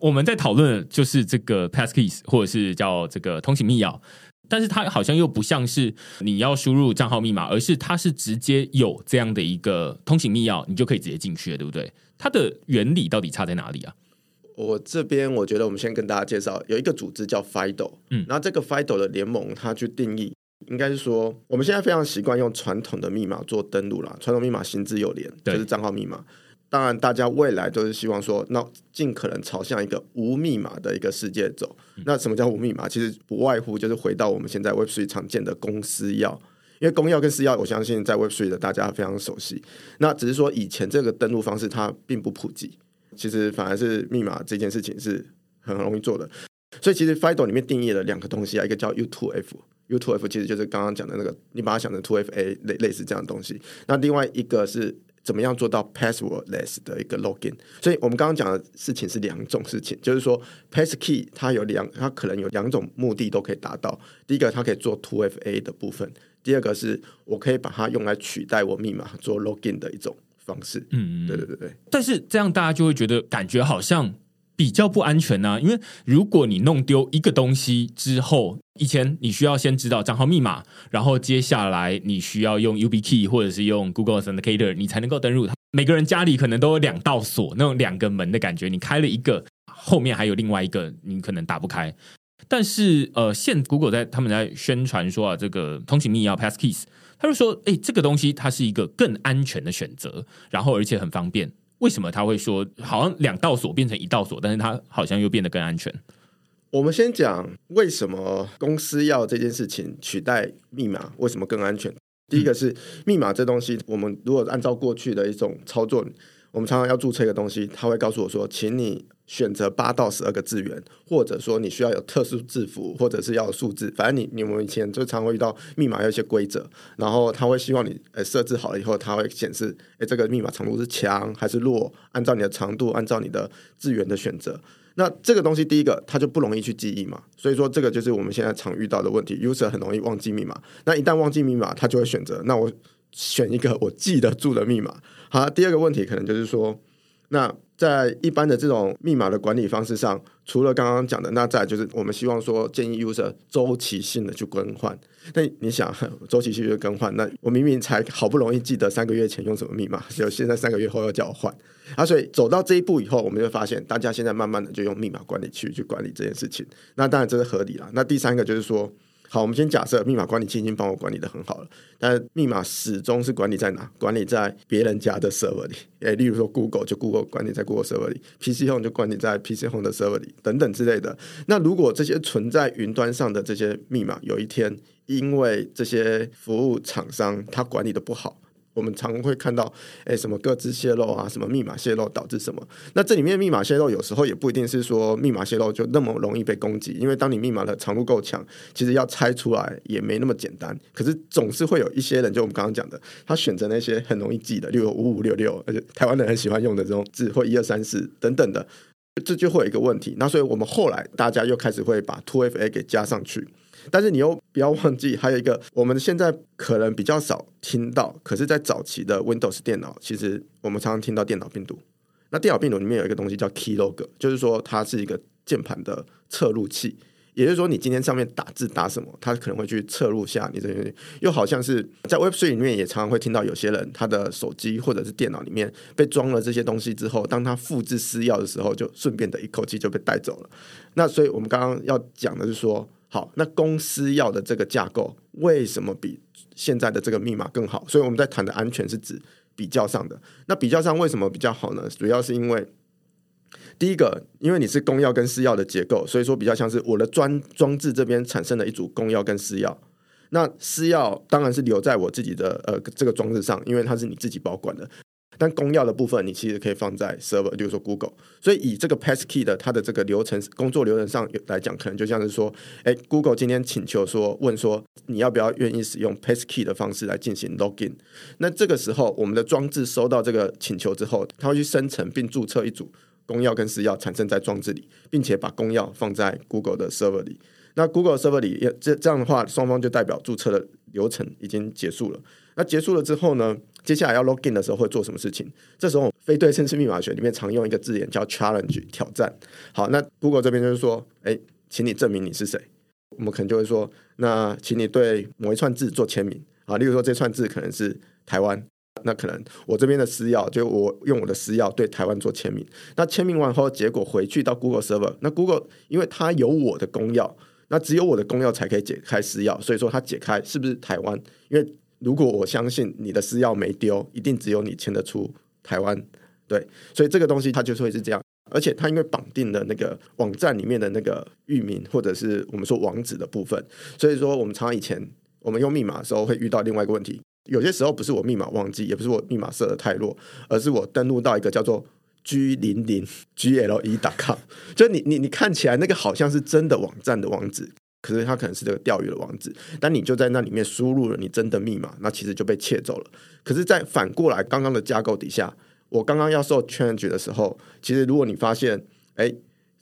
我们在讨论就是这个 Pass Keys 或者是叫这个通行密钥，但是它好像又不像是你要输入账号密码，而是它是直接有这样的一个通行密钥，你就可以直接进去了，对不对？它的原理到底差在哪里啊？我这边我觉得我们先跟大家介绍有一个组织叫 F I D O， 嗯，然后这个 F I D O 的联盟它去定义，应该是说我们现在非常习惯用传统的密码做登录啦，传统密码行之有年，就是账号密码。当然大家未来都是希望说那尽可能朝向一个无密码的一个世界走，嗯，那什么叫无密码？其实不外乎就是回到我们现在 Web 三 常见的公私钥，因为公钥跟私钥我相信在 Web 三 的大家非常熟悉，那只是说以前这个登录方式它并不普及，其实反而是密码这件事情是很容易做的。所以其实 F I D O 里面定义了两个东西，啊，一个叫 U 二 F， U 二 F 其实就是刚刚讲的那个，你把它想成 二 F A 类, 类似这样的东西。那另外一个是怎么样做到 passwordless 的一个 login。 所以我们刚刚讲的事情是两种事情，就是说 pass key 它有两，它可能有两种目的都可以达到。第一个它可以做 二 F A 的部分，第二个是我可以把它用来取代我密码做 login 的一种方式。嗯，对对对对。但是这样大家就会觉得感觉好像比较不安全啊，因为如果你弄丢一个东西之后，以前你需要先知道账号密码，然后接下来你需要用 YubiKey 或者是用 Google Authenticator 你才能够登入它。每个人家里可能都有两道锁，那种两个门的感觉，你开了一个后面还有另外一个你可能打不开。但是呃，现 Google 在他们在宣传说啊，这个通行密钥 Pass Keys，他就说，欸，这个东西它是一个更安全的选择，然后而且很方便。为什么他会说好像两道锁变成一道锁，但是它好像又变得更安全？我们先讲为什么公私钥这件事情取代密码为什么更安全。第一个是，嗯，密码这东西我们如果按照过去的一种操作，我们常常要注册一个东西，他会告诉我说请你选择八到十二个字元，或者说你需要有特殊字符，或者是要有数字，反正你你们以前就常会遇到密码有一些规则，然后他会希望你设置好了以后，他会显示这个密码长度是强还是弱，按照你的长度，按照你的字元的选择。那这个东西第一个它就不容易去记忆嘛，所以说这个就是我们现在常遇到的问题， user 很容易忘记密码。那一旦忘记密码，他就会选择那我选一个我记得住的密码。好，第二个问题可能就是说，那在一般的这种密码的管理方式上，除了刚刚讲的，那再就是我们希望说建议 user 周期性的去更换。那你想周期性的更换，那我明明才好不容易记得三个月前用什么密码，就现在三个月后要叫我换啊，所以走到这一步以后，我们就发现大家现在慢慢的就用密码管理去去管理这件事情。那当然这是合理啦。那第三个就是说，好，我们先假设密码管理器已经帮我管理的很好了，但是密码始终是管理在哪？管理在别人家的 server 里，欸，例如说 Google 就 Google 管理在 Google server 里， P C Home 就管理在 P C Home 的 server 里等等之类的。那如果这些存在云端上的这些密码有一天因为这些服务厂商它管理的不好，我们常会看到，欸，什么个资泄露啊，什么密码泄露导致什么。那这里面密码泄露有时候也不一定是说密码泄露就那么容易被攻击，因为当你密码的长度够强，其实要拆出来也没那么简单。可是总是会有一些人，就我们刚刚讲的，他选择那些很容易记的，例如五五六六，而且台湾人很喜欢用的这种字，或一二三四等等的，这就会有一个问题。那所以我们后来大家又开始会把 二 F A 给加上去。但是你又不要忘记还有一个我们现在可能比较少听到，可是在早期的 Windows 电脑其实我们常常听到电脑病毒。那电脑病毒里面有一个东西叫 Keylogger， 就是说它是一个键盘的侧录器，也就是说你今天上面打字打什么，它可能会去侧录下你这些。又好像是在 Web 三 里面也常常会听到有些人他的手机或者是电脑里面被装了这些东西之后，当他复制私钥的时候就顺便的一口气就被带走了。那所以我们刚刚要讲的是说，好，那公私钥的这个架构为什么比现在的这个密码更好？所以我们在谈的安全是指比较上的。那比较上为什么比较好呢？主要是因为第一个，因为你是公钥跟私钥的结构，所以说比较像是我的专装置这边产生了一组公钥跟私钥。那私钥当然是留在我自己的呃这个装置上，因为它是你自己保管的。但公钥的部分你其实可以放在 server， 比如说 Google。 所以以这个 passkey 的它的这个流程工作流程上来讲，可能就像是说，欸，Google 今天请求说问说你要不要愿意使用 passkey 的方式来进行 login。 那这个时候我们的装置收到这个请求之后，它会去生成并注册一组公钥跟私钥产生在装置里，并且把公钥放在 Google 的 server 里。那 Google server 里 这, 这样的话双方就代表注册的流程已经结束了。那结束了之后呢，接下来要 login 的时候会做什么事情？这时候非对称式密码学里面常用一个字眼叫 challenge 挑战。好，那 Google 这边就是说，哎，请你证明你是谁。我们可能就会说，那请你对某一串字做签名啊，例如说这串字可能是台湾，那可能我这边的私钥，就我用我的私钥对台湾做签名。那签名完后，结果回去到 Google Server， 那 Google 因为它有我的公钥，那只有我的公钥才可以解开私钥，所以说它解开是不是台湾？因为如果我相信你的私钥没丢，一定只有你签得出台湾，对，所以这个东西它就是会是这样。而且它因为绑定了那个网站里面的那个域名或者是我们说网址的部分，所以说我们常常以前我们用密码的时候会遇到另外一个问题，有些时候不是我密码忘记，也不是我密码设的太弱，而是我登录到一个叫做 G 零 零 G L E 点 com， 就 你, 你, 你看起来那个好像是真的网站的网址，可是它可能是这个钓鱼的网址，但你就在那里面输入了你真的密码，那其实就被窃走了。可是在反过来刚刚的架构底下，我刚刚要受 challenge 的时候，其实如果你发现哎，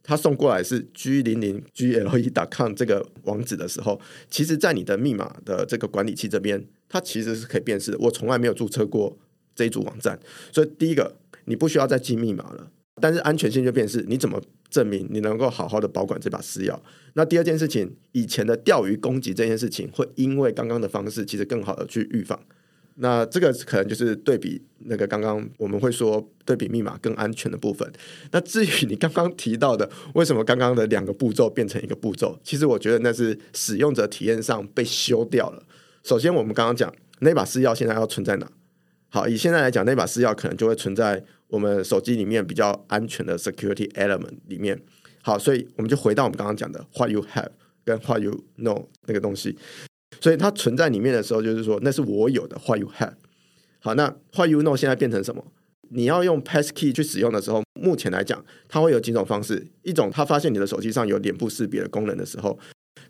他送过来是 G 零 零 G L E 点 com 这个网址的时候，其实在你的密码的这个管理器这边，它其实是可以辨识的。我从来没有注册过这一组网站，所以第一个你不需要再记密码了，但是安全性就变是你怎么证明你能够好好的保管这把私钥。那第二件事情，以前的钓鱼攻击这件事情会因为刚刚的方式其实更好的去预防。那这个可能就是对比那个刚刚我们会说对比密码更安全的部分。那至于你刚刚提到的为什么刚刚的两个步骤变成一个步骤，其实我觉得那是使用者体验上被修掉了。首先我们刚刚讲那把私钥现在要存在哪，好，以现在来讲那把私钥可能就会存在我们手机里面比较安全的 security element 里面。好，所以我们就回到我们刚刚讲的 what you have 跟 what you know 那个东西，所以它存在里面的时候就是说那是我有的 what you have。 好，那 what you know 现在变成什么？你要用 pass key 去使用的时候，目前来讲它会有几种方式。一种，它发现你的手机上有脸部识别的功能的时候，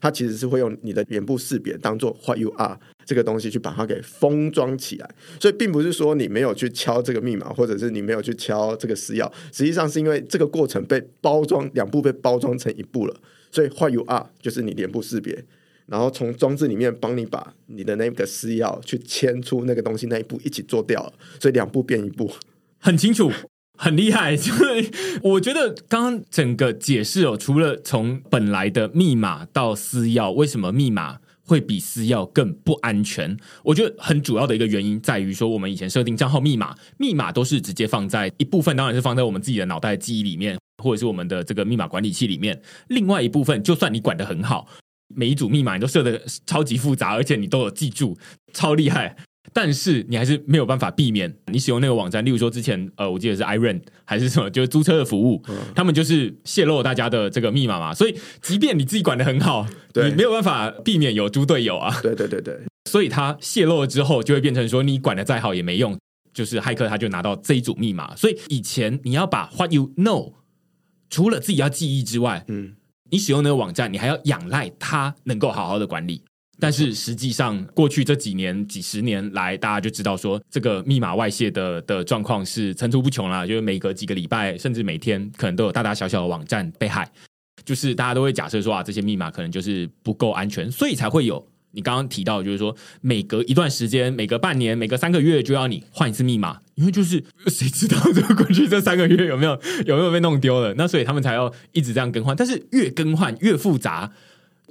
它其实是会用你的脸部识别当做 what you are 这个东西去把它给封装起来。所以并不是说你没有去敲这个密码或者是你没有去敲这个私钥，实际上是因为这个过程被包装，两步被包装成一步了。所以 what you are 就是你脸部识别，然后从装置里面帮你把你的那个私钥去牵出那个东西那一步一起做掉了，所以两步变一步，很清楚，很厉害。我觉得刚刚整个解释哦，除了从本来的密码到私钥，为什么密码会比私钥更不安全，我觉得很主要的一个原因在于说，我们以前设定账号密码，密码都是直接放在一部分，当然是放在我们自己的脑袋记忆里面，或者是我们的这个密码管理器里面，另外一部分就算你管得很好，每一组密码你都设得超级复杂，而且你都有记住，超厉害，但是你还是没有办法避免你使用那个网站。例如说之前呃，我记得是 iRent 还是什么，就是租车的服务、嗯、他们就是泄露大家的这个密码嘛，所以即便你自己管得很好，你没有办法避免有猪队友啊。对对对对，所以他泄露了之后就会变成说你管得再好也没用，就是骇客他就拿到这一组密码。所以以前你要把 what you know 除了自己要记忆之外，嗯，你使用那个网站你还要仰赖它能够好好的管理。但是实际上过去这几年几十年来，大家就知道说这个密码外泄 的, 的状况是层出不穷啦，就是每隔几个礼拜甚至每天可能都有大大小小的网站被害，就是大家都会假设说啊，这些密码可能就是不够安全，所以才会有你刚刚提到就是说每隔一段时间，每隔半年，每隔三个月就要你换一次密码，因为就是谁知道这过去这三个月有没有有没有被弄丢了，那所以他们才要一直这样更换。但是越更换越复杂，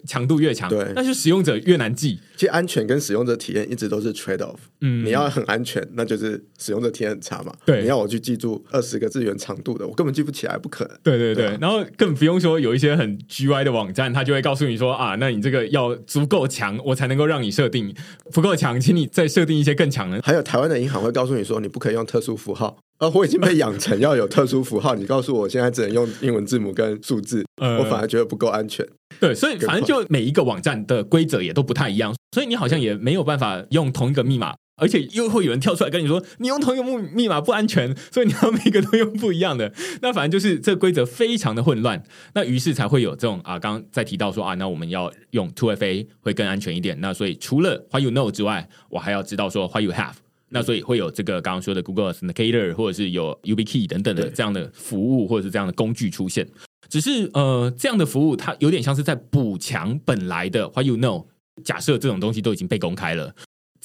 强度越强，那就使用者越难记。其实安全跟使用者体验一直都是 trade off、嗯、你要很安全那就是使用者体验很差嘛。对，你要我去记住二十个字元长度的我根本记不起来，不可能。对对 对, 对、啊、然后更不用说有一些很 G Y 的网站，他就会告诉你说啊，那你这个要足够强我才能够让你设定，不够强请你再设定一些更强的。还有台湾的银行会告诉你说你不可以用特殊符号，呃，我已经被养成要有特殊符号，你告诉我现在只能用英文字母跟数字、呃、我反而觉得不够安全。对，所以反正就每一个网站的规则也都不太一样，所以你好像也没有办法用同一个密码，而且又会有人跳出来跟你说你用同一个密码不安全，所以你要每个都用不一样的。那反正就是这个规则非常的混乱，那于是才会有这种啊，刚刚在提到说啊，那我们要用 two F A 会更安全一点，那所以除了 what you know 之外，我还要知道说 what you have，那所以会有这个刚刚说的 Google Authenticator 或者是有 YubiKey 等等的这样的服务或者是这样的工具出现。只是呃，这样的服务它有点像是在补强本来的 What you know， 假设这种东西都已经被公开了，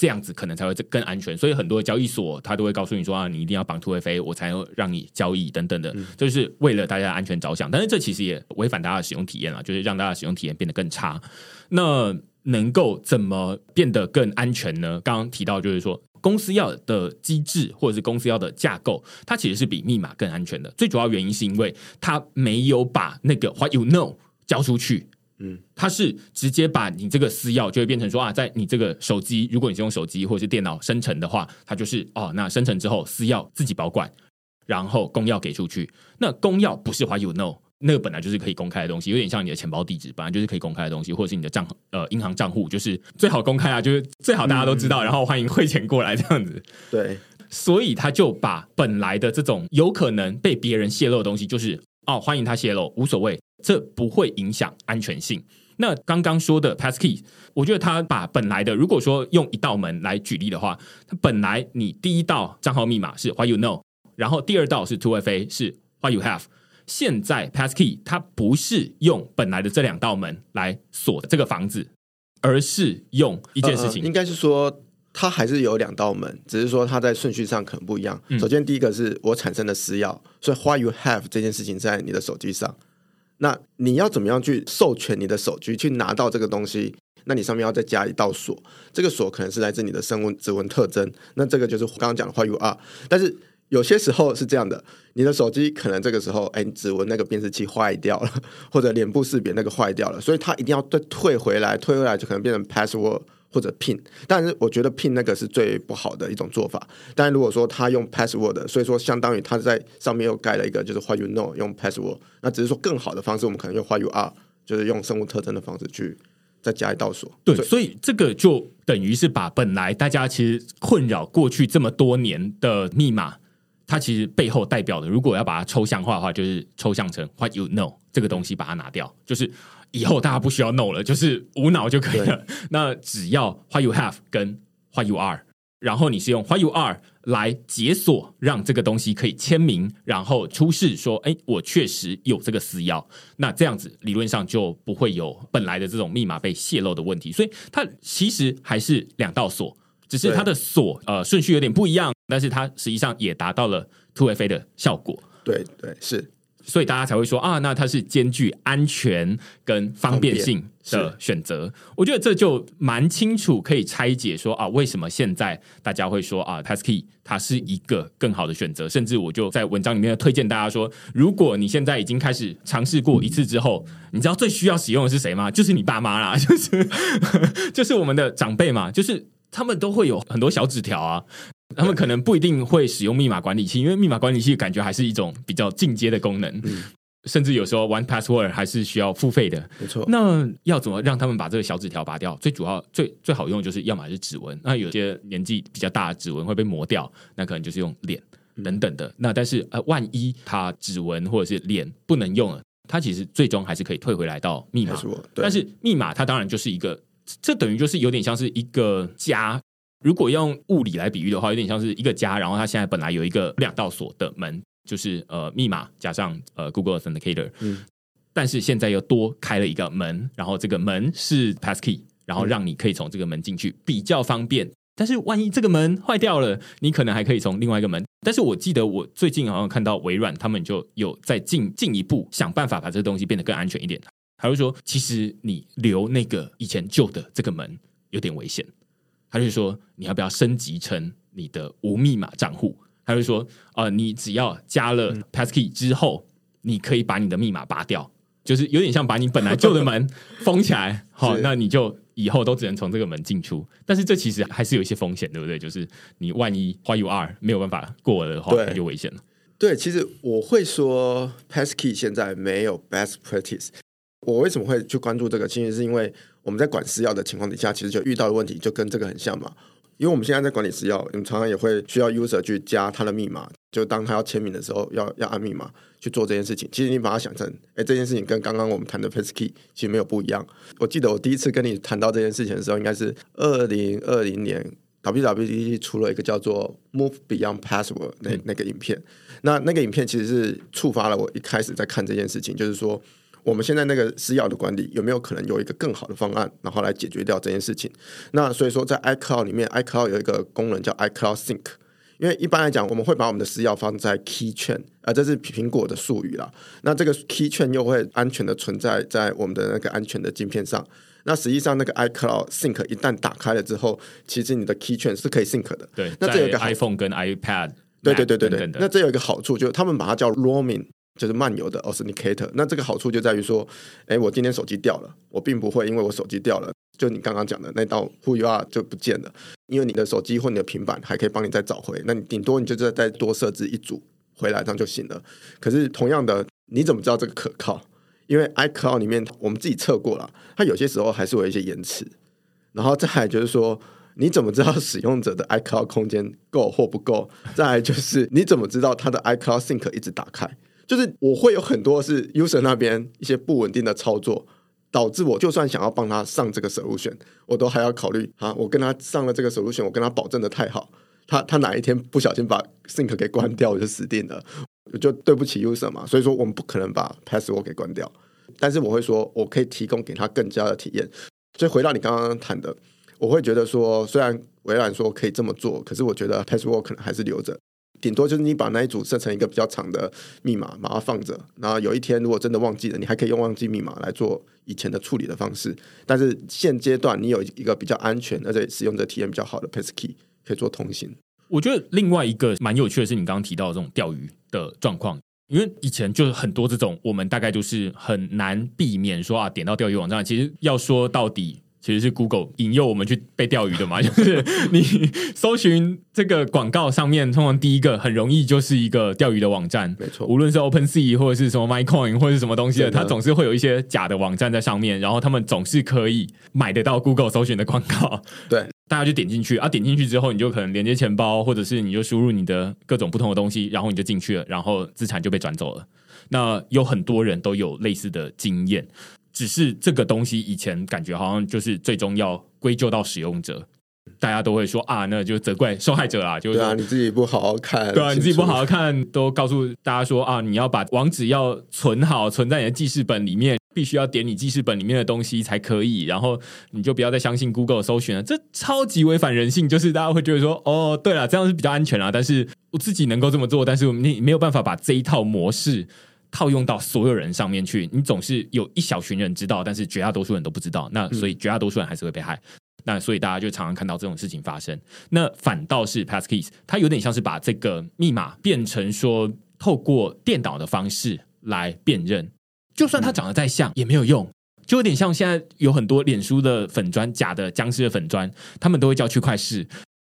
这样子可能才会更安全。所以很多交易所他都会告诉你说啊，你一定要绑 two F A 我才会让你交易等等的、嗯、就是为了大家的安全着想，但是这其实也违反大家的使用体验啦，就是让大家的使用体验变得更差。那能够怎么变得更安全呢？刚刚提到就是说公司要的机制或者是公司要的架构，它其实是比密码更安全的，最主要原因是因为它没有把那个 what you know 交出去，嗯，它是直接把你这个私钥就会变成说啊，在你这个手机，如果你是用手机或者是电脑生成的话，它就是哦，那生成之后私钥自己保管，然后公钥给出去。那公钥不是 what you know，那个本来就是可以公开的东西，有点像你的钱包地址本来就是可以公开的东西，或者是你的账呃银行账户，就是最好公开啊，就是最好大家都知道、嗯、然后欢迎汇钱过来这样子。对，所以他就把本来的这种有可能被别人泄露的东西，就是哦欢迎他泄露无所谓，这不会影响安全性。那刚刚说的 Pass Key， 我觉得他把本来的，如果说用一道门来举例的话，他本来你第一道账号密码是 what you know， 然后第二道是 two F A 是 what you have，现在 passkey 它不是用本来的这两道门来锁这个房子，而是用一件事情、呃、应该是说它还是有两道门，只是说它在顺序上可能不一样、嗯、首先第一个是我产生的私钥，所以 what you have 这件事情在你的手机上，那你要怎么样去授权你的手机去拿到这个东西，那你上面要再加一道锁，这个锁可能是来自你的声纹指纹特征，那这个就是刚刚讲的 what you are。 但是有些时候是这样的，你的手机可能这个时候哎，指纹那个辨识器坏掉了，或者脸部识别那个坏掉了，所以它一定要再退回来，退回来就可能变成 password 或者 pin， 但是我觉得 pin 那个是最不好的一种做法。但如果说它用 password， 所以说相当于它在上面又盖了一个就是 what you know 用 password， 那只是说更好的方式我们可能用 what you are， 就是用生物特征的方式去再加一道锁。对，所以，所以这个就等于是把本来大家其实困扰过去这么多年的密码，它其实背后代表的，如果要把它抽象化的话，就是抽象成 what you know 这个东西把它拿掉，就是以后大家不需要 know 了，就是无脑就可以了。那只要 what you have 跟 what you are， 然后你是用 what you are 来解锁，让这个东西可以签名，然后出示说哎，我确实有这个私钥，那这样子理论上就不会有本来的这种密码被泄露的问题。所以它其实还是两道锁，只是它的锁呃顺序有点不一样，但是它实际上也达到了 two F A 的效果。对对，是，所以大家才会说啊，那它是兼具安全跟方便性的选择。我觉得这就蛮清楚可以拆解说啊，为什么现在大家会说啊 passkey 它是一个更好的选择。甚至我就在文章里面推荐大家说，如果你现在已经开始尝试过一次之后，你知道最需要使用的是谁吗？就是你爸妈啦，就是就是我们的长辈嘛，就是他们都会有很多小纸条啊，他们可能不一定会使用密码管理器，因为密码管理器感觉还是一种比较进阶的功能、嗯、甚至有时候 One Password 还是需要付费的。没错，那要怎么让他们把这个小纸条拔掉？最主要 最, 最好用的就是要么是指纹，那有些年纪比较大的指纹会被磨掉，那可能就是用脸等等的、嗯、那但是、呃、万一他指纹或者是脸不能用了，他其实最终还是可以退回来到密码。但是密码它当然就是一个，这等于就是有点像是一个家，如果要用物理来比喻的话，有点像是一个家，然后它现在本来有一个两道锁的门，就是呃密码加上呃 Google Authenticator、嗯、但是现在又多开了一个门，然后这个门是 Pass Key， 然后让你可以从这个门进去，比较方便。但是万一这个门坏掉了，你可能还可以从另外一个门。但是我记得我最近好像看到微软他们就有在 进, 进一步想办法把这个东西变得更安全一点，还会说其实你留那个以前旧的这个门有点危险，他就说你要不要升级成你的无密码账户，他就说、呃、你只要加了 passkey 之后，你可以把你的密码拔掉，就是有点像把你本来旧的门封起来好，那你就以后都只能从这个门进出。但是这其实还是有一些风险，对不对？就是你万一 what you are 没有办法过的话，那就危险了。对，其实我会说 passkey 现在没有 best practice。 我为什么会去关注这个，其实是因为我们在管私钥的情况底下，其实就遇到的问题就跟这个很像嘛。因为我们现在在管理私钥，我们常常也会需要 user 去加他的密码，就当他要签名的时候 要, 要按密码去做这件事情。其实你把它想成哎，这件事情跟刚刚我们谈的 passkey 其实没有不一样。我记得我第一次跟你谈到这件事情的时候，应该是二零二零年 W W D C 出了一个叫做 Move Beyond Password 那、嗯、那个影片。那那个影片其实是触发了我一开始在看这件事情，就是说我们现在那个私钥的管理有没有可能有一个更好的方案，然后来解决掉这件事情。那所以说在 iCloud 里面 iCloud 有一个功能叫 iCloud Sync， 因为一般来讲我们会把我们的私钥放在 Keychain，呃、这是苹果的术语啦，那这个 Keychain 又会安全的存在在我们的那个安全的晶片上。那实际上那个 iCloud Sync 一旦打开了之后，其实你的 Keychain 是可以 Sync 的。对，那这有一个在 iPhone 跟 iPad 对对对对对等等。那这有一个好处就是他们把它叫 roaming， 就是漫游的 Authenticator。 那这个好处就在于说，哎，我今天手机掉了，我并不会因为我手机掉了就你刚刚讲的那道 Who You Are 就不见了，因为你的手机或你的平板还可以帮你再找回，那你顶多你就再多设置一组回来这样就行了。可是同样的，你怎么知道这个可靠？因为 iCloud 里面我们自己测过了，它有些时候还是有一些延迟。然后再来就是说，你怎么知道使用者的 iCloud 空间够或不够？再来就是你怎么知道他的 iCloud Sync 一直打开？就是我会有很多是 user 那边一些不稳定的操作，导致我就算想要帮他上这个 solution， 我都还要考虑啊，我跟他上了这个 solution， 我跟他保证的太好，他他哪一天不小心把 sync 给关掉，我就死定了，我就对不起 user 嘛。所以说我们不可能把 password 给关掉，但是我会说我可以提供给他更加的体验。所以回到你刚刚谈的，我会觉得说虽然微软说可以这么做，可是我觉得 password 可能还是留着，顶多就是你把那一组设成一个比较长的密码把它放着，然后有一天如果真的忘记了，你还可以用忘记密码来做以前的处理的方式。但是现阶段你有一个比较安全而且使用者体验比较好的 Pass Key 可以做通行。我觉得另外一个蛮有趣的是你刚刚提到的这种钓鱼的状况，因为以前就是很多这种我们大概就是很难避免说啊点到钓鱼网站，其实要说到底其实是 Google 引诱我们去被钓鱼的嘛，就是你搜寻这个广告上面通常第一个很容易就是一个钓鱼的网站，没错，无论是 OpenSea 或者是什么 MyCoin 或者是什么东西的，它总是会有一些假的网站在上面，然后他们总是可以买得到 Google 搜寻的广告，对，大家就点进去啊，点进去之后你就可能连接钱包，或者是你就输入你的各种不同的东西，然后你就进去了，然后资产就被转走了。那有很多人都有类似的经验，只是这个东西以前感觉好像就是最终要归咎到使用者，大家都会说啊，那就责怪受害者啦，就是对啊，你自己不好好看，对啊，你自己不好好看，都告诉大家说啊，你要把网址要存好，存在你的记事本里面，必须要点你记事本里面的东西才可以，然后你就不要再相信 Google 搜寻了，这超级违反人性。就是大家会觉得说哦，对啦，这样是比较安全啦，但是我自己能够这么做，但是你没有办法把这一套模式套用到所有人上面去，你总是有一小群人知道，但是绝大多数人都不知道，那所以绝大多数人还是会被害、嗯、那所以大家就常常看到这种事情发生。那反倒是 Pass Keys 它有点像是把这个密码变成说透过电脑的方式来辨认，就算它长得再像、嗯、也没有用，就有点像现在有很多脸书的粉专，假的僵尸的粉专，他们都会叫区块式，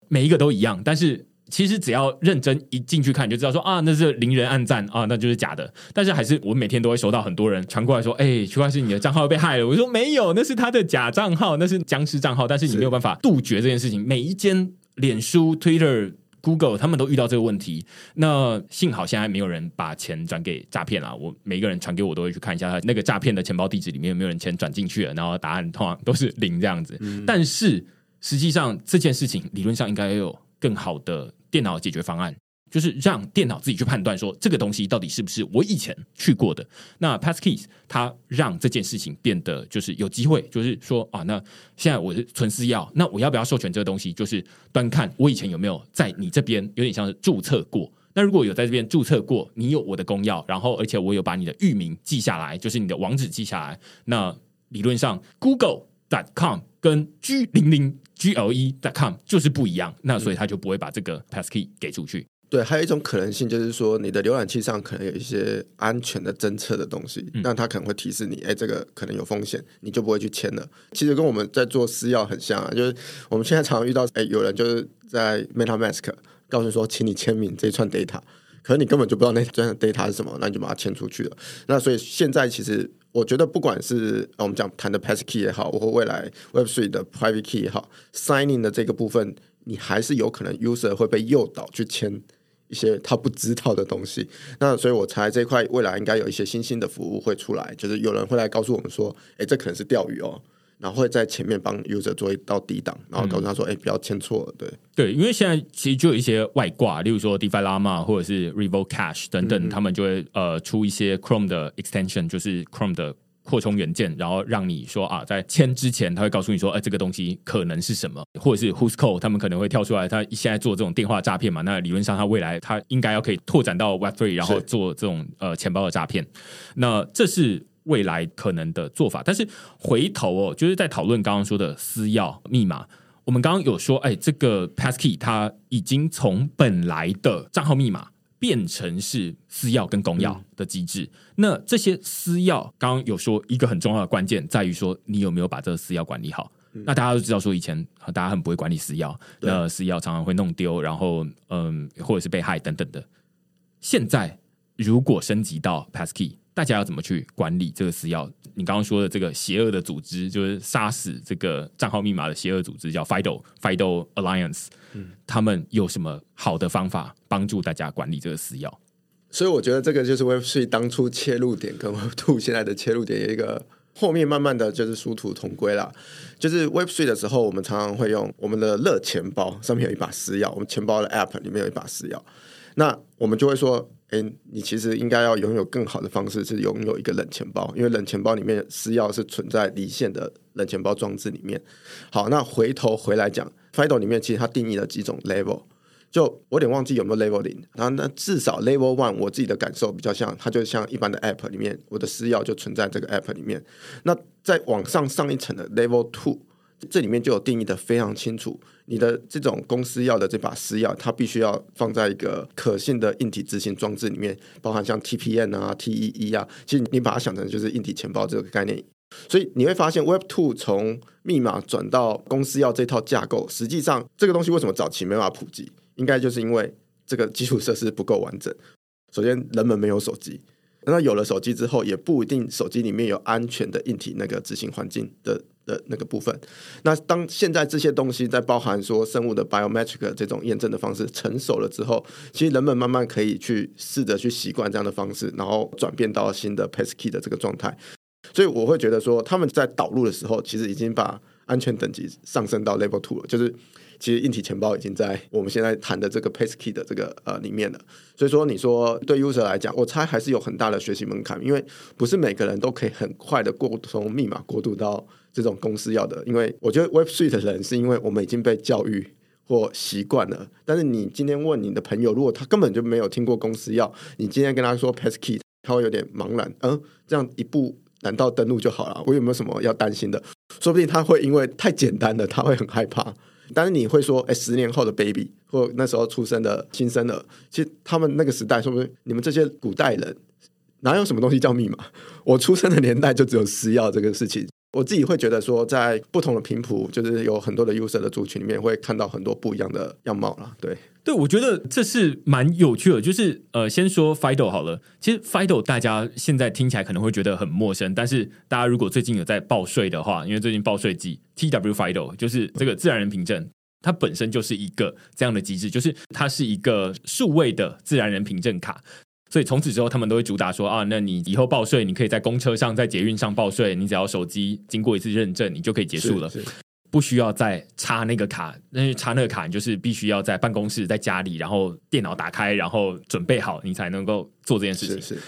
每一个都一样，但是其实只要认真一进去看你就知道说啊，那是零人按赞啊，那就是假的。但是还是我每天都会收到很多人传过来说，哎，区块链你的账号被害了，我说没有，那是他的假账号，那是僵尸账号。但是你没有办法杜绝这件事情，每一间脸书 Twitter Google 他们都遇到这个问题。那幸好现在没有人把钱转给诈骗啦，我每一个人传给我都会去看一下他那个诈骗的钱包地址里面有没有人钱转进去了，然后答案通常都是零这样子、嗯、但是实际上这件事情理论上应该有更好的电脑解决方案，就是让电脑自己去判断说这个东西到底是不是我以前去过的。那 Pass Keys 它让这件事情变得就是有机会，就是说啊，那现在我是存私钥，那我要不要授权这个东西，就是端看我以前有没有在你这边有点像是注册过。那如果有在这边注册过，你有我的公钥，然后而且我有把你的域名记下来，就是你的网址记下来，那理论上 Google 点 com 跟 G 零零 G L E 点 com 就是不一样，那所以他就不会把这个 Pass Key 给出去。对，还有一种可能性就是说你的浏览器上可能有一些安全的侦测的东西、嗯、那它可能会提示你，哎，这个可能有风险，你就不会去签了。其实跟我们在做私钥很像、啊、就是我们现在常常遇到，哎，有人就是在 MetaMask 告诉说请你签名这一串 data， 可是你根本就不知道那串 data 是什么，那你就把它签出去了。那所以现在其实我觉得不管是、啊、我们讲谈的 Pass Key 也好，或未来 Web 三 的 Private Key 也好， Signing 的这个部分，你还是有可能 User 会被诱导去签一些他不知道的东西。那所以我猜这块未来应该有一些新兴的服务会出来，就是有人会来告诉我们说，哎，这可能是钓鱼哦，然后会在前面帮 user 做一道抵挡，然后告诉他说：“哎、嗯欸，不要签错了。”对对，因为现在其实就有一些外挂，例如说 DeFi Llama 或者是 Revoke Cash 等等，嗯嗯他们就会呃出一些 Chrome 的 extension， 就是 Chrome 的扩充元件，然后让你说啊，在签之前，他会告诉你说：“哎、呃，这个东西可能是什么？”或者是 Who's Call， 他们可能会跳出来，他现在做这种电话诈骗嘛，那理论上他未来他应该要可以拓展到 Web 三， 然后做这种呃钱包的诈骗。那这是未来可能的做法，但是回头哦，就是在讨论刚刚说的私钥密码，我们刚刚有说，哎，这个 pass key 它已经从本来的账号密码变成是私钥跟公钥的机制。嗯、那这些私钥，刚刚有说一个很重要的关键在于说，你有没有把这个私钥管理好。嗯、那大家都知道说，以前大家很不会管理私钥，那私钥常常会弄丢，然后嗯，或者是被害等等的。现在如果升级到 pass key。大家要怎么去管理这个私钥？你刚刚说的这个邪恶的组织，就是杀死这个账号密码的邪恶组织，叫 FIDO FIDO Alliance、嗯、他们有什么好的方法帮助大家管理这个私钥？所以我觉得这个就是 Web 三 当初切入点跟 Web 二 现在的切入点有一个后面慢慢的就是殊途同归啦。就是 Web 三 的时候，我们常常会用我们的热钱包上面有一把私钥，我们钱包的 App 里面有一把私钥，那我们就会说欸、你其实应该要拥有更好的方式是拥有一个冷钱包，因为冷钱包里面私钥是存在离线的冷钱包装置里面。好，那回头回来讲 FIDO 里面其实它定义了几种 level， 就我有点忘记有没有 level 零，然后那至少 level 一我自己的感受比较像它就像一般的 app 里面，我的私钥就存在这个 app 里面。那再往上上一层的 level 二，这里面就有定义的非常清楚，你的这种公司要的这把私钥，它必须要放在一个可信的硬体执行装置里面，包含像 T P N 啊 T E E 啊，其实你把它想成就是硬体钱包这个概念。所以你会发现 Web 二 从密码转到公司钥这套架构，实际上这个东西为什么早期没办法普及，应该就是因为这个基础设施不够完整。首先人们没有手机，那有了手机之后也不一定手机里面有安全的硬体那个执行环境的的那个部分。那当现在这些东西在包含说生物的 biometric 这种验证的方式成熟了之后，其实人们慢慢可以去试着去习惯这样的方式，然后转变到新的 pass key 的这个状态。所以我会觉得说他们在导入的时候其实已经把安全等级上升到 level 二了，就是其实硬体钱包已经在我们现在谈的这个 pass key 的这个呃里面了。所以说你说对 user 来讲，我猜还是有很大的学习门槛，因为不是每个人都可以很快的过从密码过渡到这种公司要的。因为我觉得 Web 三 的人是因为我们已经被教育或习惯了，但是你今天问你的朋友，如果他根本就没有听过公司要，你今天跟他说 pass key， 他会有点茫然，嗯，这样一步难道登录就好了？我有没有什么要担心的？说不定他会因为太简单了，他会很害怕。但是你会说，哎，十年后的 baby 或那时候出生的新生儿，其实他们那个时代，说不定你们这些古代人哪有什么东西叫密码？我出生的年代就只有私钥这个事情。我自己会觉得说，在不同的频谱，就是有很多的 user 的族群里面，会看到很多不一样的样貌啦。对，对，我觉得这是蛮有趣的。就是呃，先说 FIDO 好了。其实 FIDO 大家现在听起来可能会觉得很陌生，但是大家如果最近有在报税的话，因为最近报税季 T W FIDO 就是这个自然人凭证。它本身就是一个这样的机制，就是它是一个数位的自然人凭证卡。所以从此之后他们都会主打说啊，那你以后报税你可以在公车上在捷运上报税，你只要手机经过一次认证你就可以结束了，不需要再插那个卡。那插那个卡你就是必须要在办公室在家里，然后电脑打开，然后准备好你才能够做这件事情。是是，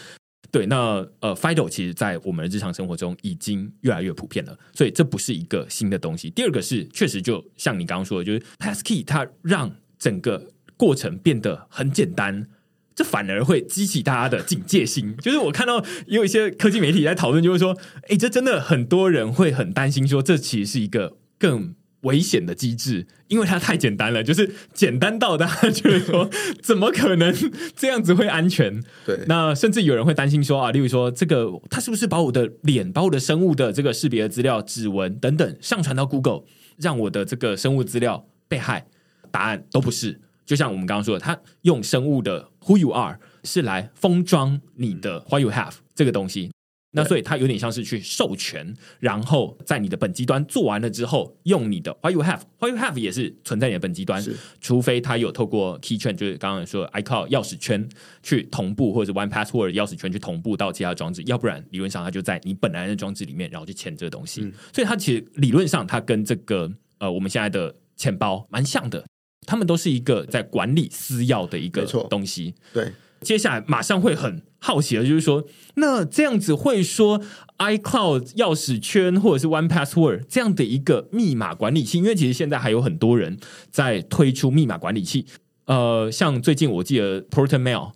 对。那呃 FIDO 其实在我们的日常生活中已经越来越普遍了，所以这不是一个新的东西。第二个是确实就像你刚刚说的，就是 pass key 它让整个过程变得很简单，这反而会激起大家的警戒心。就是我看到也有一些科技媒体在讨论，就会说诶，这真的很多人会很担心说这其实是一个更危险的机制，因为它太简单了，就是简单到大家觉得说怎么可能这样子会安全。对，那甚至有人会担心说啊，例如说这个他是不是把我的脸，把我的生物的这个识别的资料、指纹等等上传到 Google， 让我的这个生物资料被害。答案都不是。就像我们刚刚说的，他用生物的 who you are 是来封装你的 what you have 这个东西。那所以它有点像是去授权，然后在你的本机端做完了之后，用你的 YubiKey YubiKey 也是存在你的本机端，除非它有透过 Keychain 就是刚刚说 iCloud 钥匙圈去同步，或者是 One Password 钥匙圈去同步到其他装置，要不然理论上它就在你本来的装置里面，然后去签这个东西、嗯、所以它其实理论上它跟这个呃我们现在的钱包蛮像的，他们都是一个在管理私钥的一个东西。对，接下来马上会很好奇的就是说，那这样子会说 iCloud 钥匙圈或者是 One Password 这样的一个密码管理器，因为其实现在还有很多人在推出密码管理器，呃，像最近我记得 PortonMail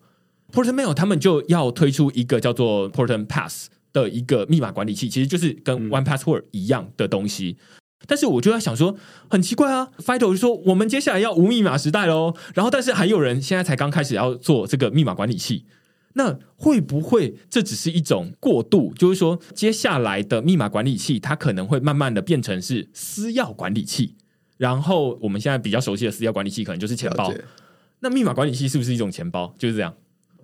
PortonMail 他们就要推出一个叫做 PortonPass 的一个密码管理器，其实就是跟 One Password 一样的东西、嗯，但是我就在想说很奇怪啊， Fido 就说我们接下来要无密码时代咯，然后但是还有人现在才刚开始要做这个密码管理器，那会不会这只是一种过渡，就是说接下来的密码管理器它可能会慢慢的变成是私钥管理器，然后我们现在比较熟悉的私钥管理器可能就是钱包，那密码管理器是不是一种钱包，就是这样。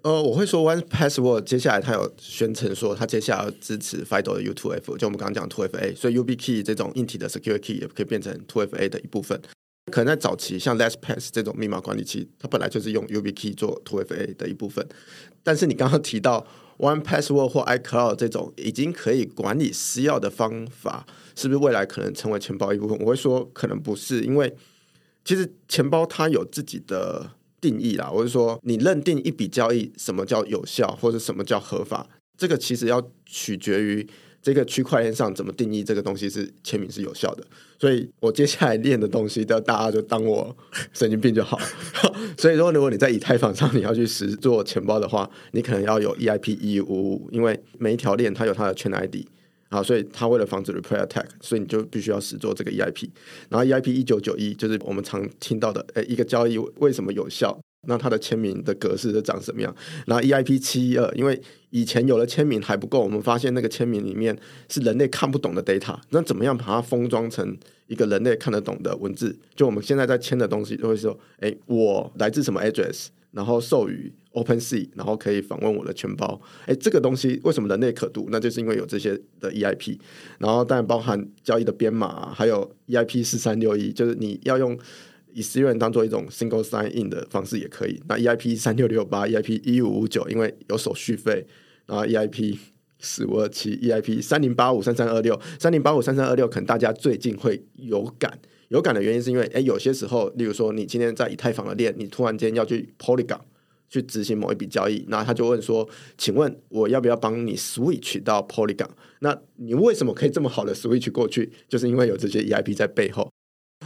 呃，我会说 One Password 接下来他有宣称说他接下来要支持 FIDO 的 U 二 F， 就我们刚刚讲 two F A， 所以 YubiKey 这种硬体的 Secure Key 也可以变成 two F A 的一部分。可能在早期像 LastPass 这种密码管理器，它本来就是用 YubiKey 做 two F A 的一部分，但是你刚刚提到 One Password 或 iCloud 这种已经可以管理私钥的方法，是不是未来可能成为钱包一部分？我会说可能不是，因为其实钱包它有自己的定义啦，我是说你认定一笔交易什么叫有效或者什么叫合法，这个其实要取决于这个区块链上怎么定义这个东西是签名是有效的，所以我接下来练的东西大家就当我神经病就好所以说如果你在以太坊上你要去实做钱包的话，你可能要有 E I P 一五五五，因为每一条链它有它的圈 I D，好，所以他为了防止 replay attack， 所以你就必须要实做这个 E I P， 然后 E I P 一九九一 就是我们常听到的一个交易为什么有效，那它的签名的格式是长什么样，然后 E I P 七一二， 因为以前有了签名还不够，我们发现那个签名里面是人类看不懂的 data， 那怎么样把它封装成一个人类看得懂的文字，就我们现在在签的东西就会说诶，我来自什么 address， 然后授予OpenSea， 然后可以访问我的钱包，诶，这个东西为什么人类可读，那就是因为有这些的 E I P， 然后当然包含交易的编码、啊、还有 E I P 四三六一， 就是你要用以私钥当做一种 single sign in 的方式也可以，那 E I P 三六六八 E I P 一五五九 因为有手续费，然后 E I P 四五二七 E I P 三零八五三三二六 三零八五三三二六可能大家最近会有感有感的原因是因为诶有些时候例如说你今天在以太坊的链你突然间要去 Polygon去执行某一笔交易，那他就问说请问我要不要帮你 switch 到 Polygon， 那你为什么可以这么好的 switch 过去，就是因为有这些 E I P 在背后，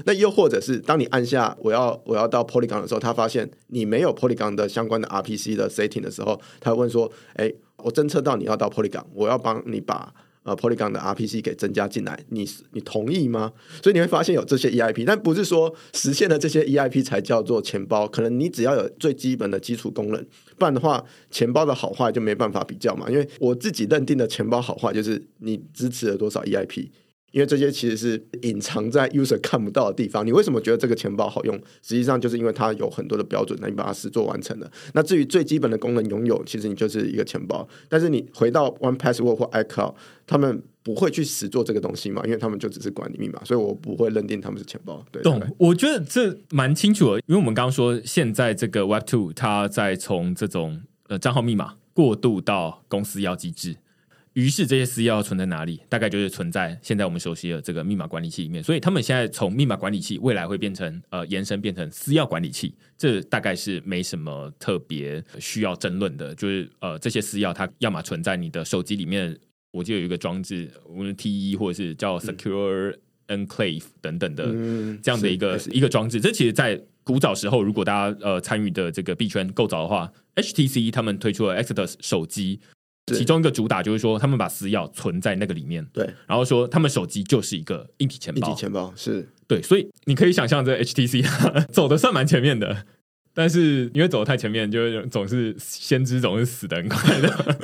那又或者是当你按下我要我要到 Polygon 的时候，他发现你没有 Polygon 的相关的 R P C 的 setting 的时候，他问说诶我侦测到你要到 Polygon， 我要帮你把呃 Polygon 的 R P C 给增加进来， 你, 你同意吗？所以你会发现有这些 E I P， 但不是说实现了这些 E I P 才叫做钱包，可能你只要有最基本的基础功能，不然的话钱包的好坏就没办法比较嘛。因为我自己认定的钱包好坏就是你支持了多少 E I P， 因为这些其实是隐藏在 user 看不到的地方，你为什么觉得这个钱包好用，实际上就是因为它有很多的标准，那你把它实作完成了。那至于最基本的功能拥有，其实你就是一个钱包，但是你回到 One Password 或 iCloud，他们不会去实做这个东西嘛，因为他们就只是管理密码，所以我不会认定他们是钱包。对，懂。我觉得这蛮清楚的，因为我们刚刚说现在这个 Web 二 它在从这种呃账号密码过渡到公司钥机制，于是这些私钥存在哪里，大概就是存在现在我们熟悉的这个密码管理器里面，所以他们现在从密码管理器未来会变成呃延伸变成私钥管理器，这大概是没什么特别需要争论的，就是呃这些私钥它要么存在你的手机里面，我记得有一个装置，无论 T 一 或者是叫 Secure Enclave 等等的、嗯、这样的一个一个装置，这其实在古早时候如果大家、呃、参与的这个币圈够早的话， H T C 他们推出了 Exodus 手机，其中一个主打就是说他们把私钥存在那个里面，对，然后说他们手机就是一个硬体钱包，硬体钱包是对，所以你可以想象这 H T C 走得算蛮前面的，但是因为走得太前面，就总是先知总是死得很快的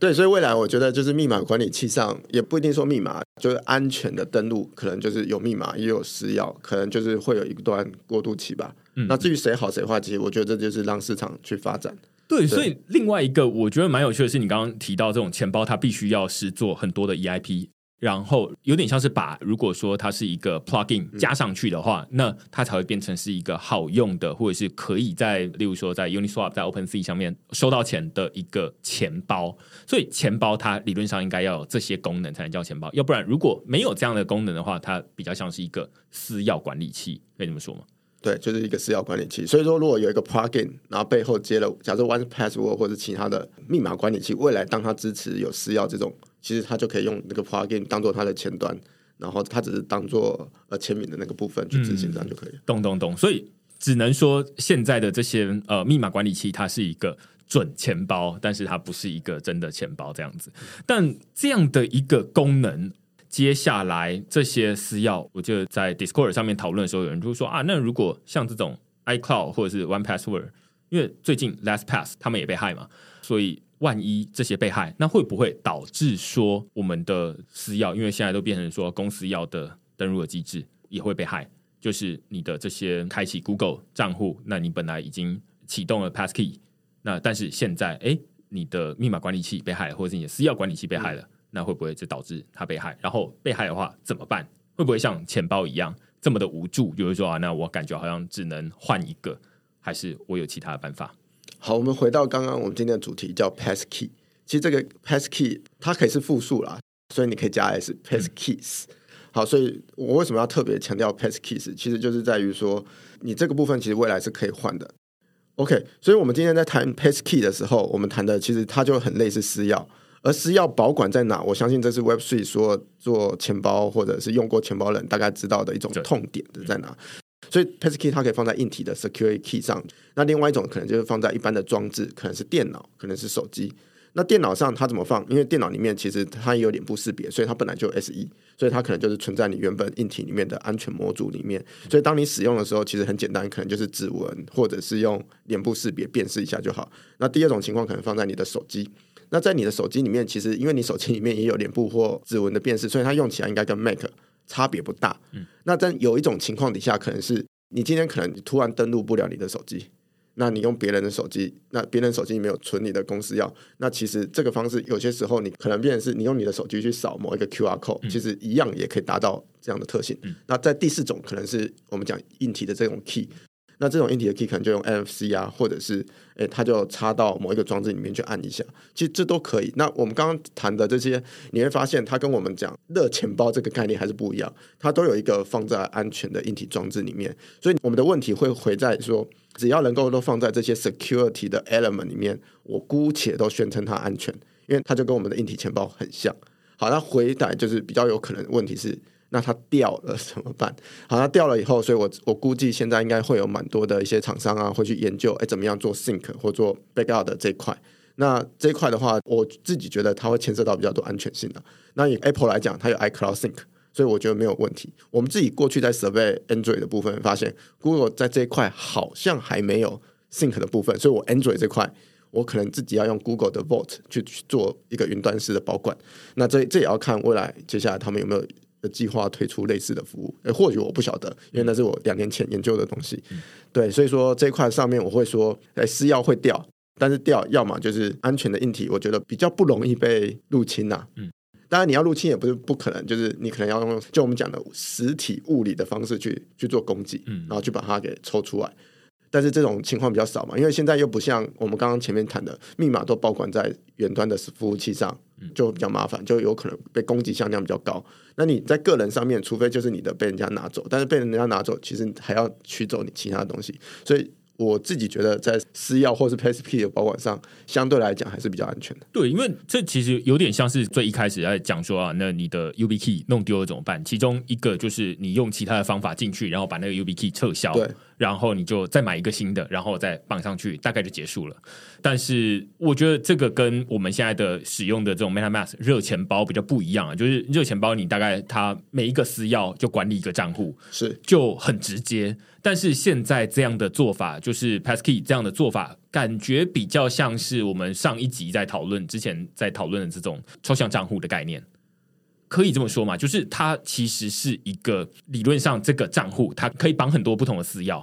对，所以未来我觉得就是密码管理器上也不一定说密码，就是安全的登录可能就是有密码也有私钥，可能就是会有一段过渡期吧、嗯、那至于谁好谁坏，其实我觉得这就是让市场去发展。对，所以另外一个我觉得蛮有趣的是，你刚刚提到这种钱包，它必须要是做很多的 E I P， 然后有点像是把如果说它是一个 plugin 加上去的话，嗯、那它才会变成是一个好用的，或者是可以在例如说在 Uniswap 在 OpenSea 上面收到钱的一个钱包。所以钱包它理论上应该要有这些功能才能叫钱包，要不然如果没有这样的功能的话，它比较像是一个私钥管理器，可以这么说吗？对，就是一个私钥管理器。所以说如果有一个 plugin， 然后背后接了假设 One Password 或者其他的密码管理器，未来当它支持有私钥这种，其实它就可以用那个 plugin 当做它的前端，然后它只是当做呃签名的那个部分去执行，这样就可以了。懂懂懂。所以只能说现在的这些呃密码管理器它是一个准钱包，但是它不是一个真的钱包这样子。但这样的一个功能，接下来这些私钥，我就在 Discord 上面讨论的时候，有人就说啊，那如果像这种 iCloud 或者是 One Password， 因为最近 LastPass 他们也被害嘛，所以万一这些被害，那会不会导致说我们的私钥，因为现在都变成说公司钥的登入的机制也会被害，就是你的这些开启 Google 账户，那你本来已经启动了 Pass Key， 那但是现在哎，你的密码管理器被害了，或者是你的私钥管理器被害了。嗯，那会不会这导致他被害？然后被害的话怎么办？会不会像钱包一样这么的无助？就是说啊，那我感觉好像只能换一个，还是我有其他的办法？好，我们回到刚刚我们今天的主题叫 Pass Key。其实这个 Pass Key 它可以是复数啦，所以你可以加 S Pass Keys。嗯，好，所以我为什么要特别强调 Pass Keys？ 其实就是在于说，你这个部分其实未来是可以换的。OK， 所以我们今天在谈 Pass Key 的时候，我们谈的其实它就很类似私钥。而私钥保管在哪？我相信这是 Web 三 说做钱包或者是用过钱包人大概知道的一种痛点在哪。所以 Pass Key 它可以放在硬体的 Security Key 上，那另外一种可能就是放在一般的装置，可能是电脑，可能是手机。那电脑上它怎么放？因为电脑里面其实它也有脸部识别，所以它本来就有 S E， 所以它可能就是存在你原本硬体里面的安全模组里面。所以当你使用的时候，其实很简单，可能就是指纹或者是用脸部识别辨识一下就好。那第二种情况可能放在你的手机。那在你的手机里面，其实因为你手机里面也有脸部或指纹的辨识，所以它用起来应该跟 Mac 差别不大。嗯，那在有一种情况底下，可能是你今天可能突然登录不了你的手机，那你用别人的手机，那别人手机没有存你的公司钥，那其实这个方式有些时候你可能变成是你用你的手机去扫某一个 Q R code，嗯，其实一样也可以达到这样的特性。嗯，那在第四种可能是我们讲硬体的这种 key。那这种硬体的 key 可能就用 N F C 啊，或者是诶，它就插到某一个装置里面去按一下，其实这都可以。那我们刚刚谈的这些，你会发现它跟我们讲热钱包这个概念还是不一样，它都有一个放在安全的硬体装置里面。所以我们的问题会回在说，只要能够都放在这些 security 的 element 里面，我姑且都宣称它安全，因为它就跟我们的硬体钱包很像。好，那回来就是比较有可能问题是，那它掉了怎么办？好，它掉了以后，所以 我, 我估计现在应该会有蛮多的一些厂商啊，会去研究怎么样做 sync 或做 backup 的这一块。那这一块的话，我自己觉得它会牵涉到比较多安全性的。那以 Apple 来讲，它有 iCloud Sync， 所以我觉得没有问题。我们自己过去在 survey Android 的部分发现 Google 在这一块好像还没有 sync 的部分，所以我 Android 这块我可能自己要用 Google 的 Vault 去做一个云端式的保管。那 这, 这也要看未来接下来他们有没有的计划推出类似的服务，或许我不晓得，因为那是我两年前研究的东西。嗯，对，所以说这一块上面我会说，哎，私钥会掉，但是掉要么就是安全的硬体，我觉得比较不容易被入侵啊。嗯，当然你要入侵也不是不可能，就是你可能要用就我们讲的实体物理的方式去去做攻击，然后去把它给抽出来。但是这种情况比较少嘛，因为现在又不像我们刚刚前面谈的密码都保管在远端的服务器上，就比较麻烦，就有可能被攻击向量比较高。那你在个人上面，除非就是你的被人家拿走，但是被人家拿走其实还要取走你其他的东西，所以我自己觉得在私钥或是 Pass Key 的保管上相对来讲还是比较安全的。对，因为这其实有点像是最一开始在讲说啊，那你的 YubiKey 弄丢了怎么办，其中一个就是你用其他的方法进去，然后把那个 YubiKey 撤销，对，然后你就再买一个新的，然后再绑上去，大概就结束了。但是我觉得这个跟我们现在的使用的这种 MetaMask 热钱包比较不一样啊，就是热钱包你大概它每一个私钥就管理一个账户，是就很直接。但是现在这样的做法，就是 Pass Key 这样的做法，感觉比较像是我们上一集在讨论之前在讨论的这种抽象账户的概念，可以这么说嘛？就是它其实是一个理论上这个账户它可以绑很多不同的私钥，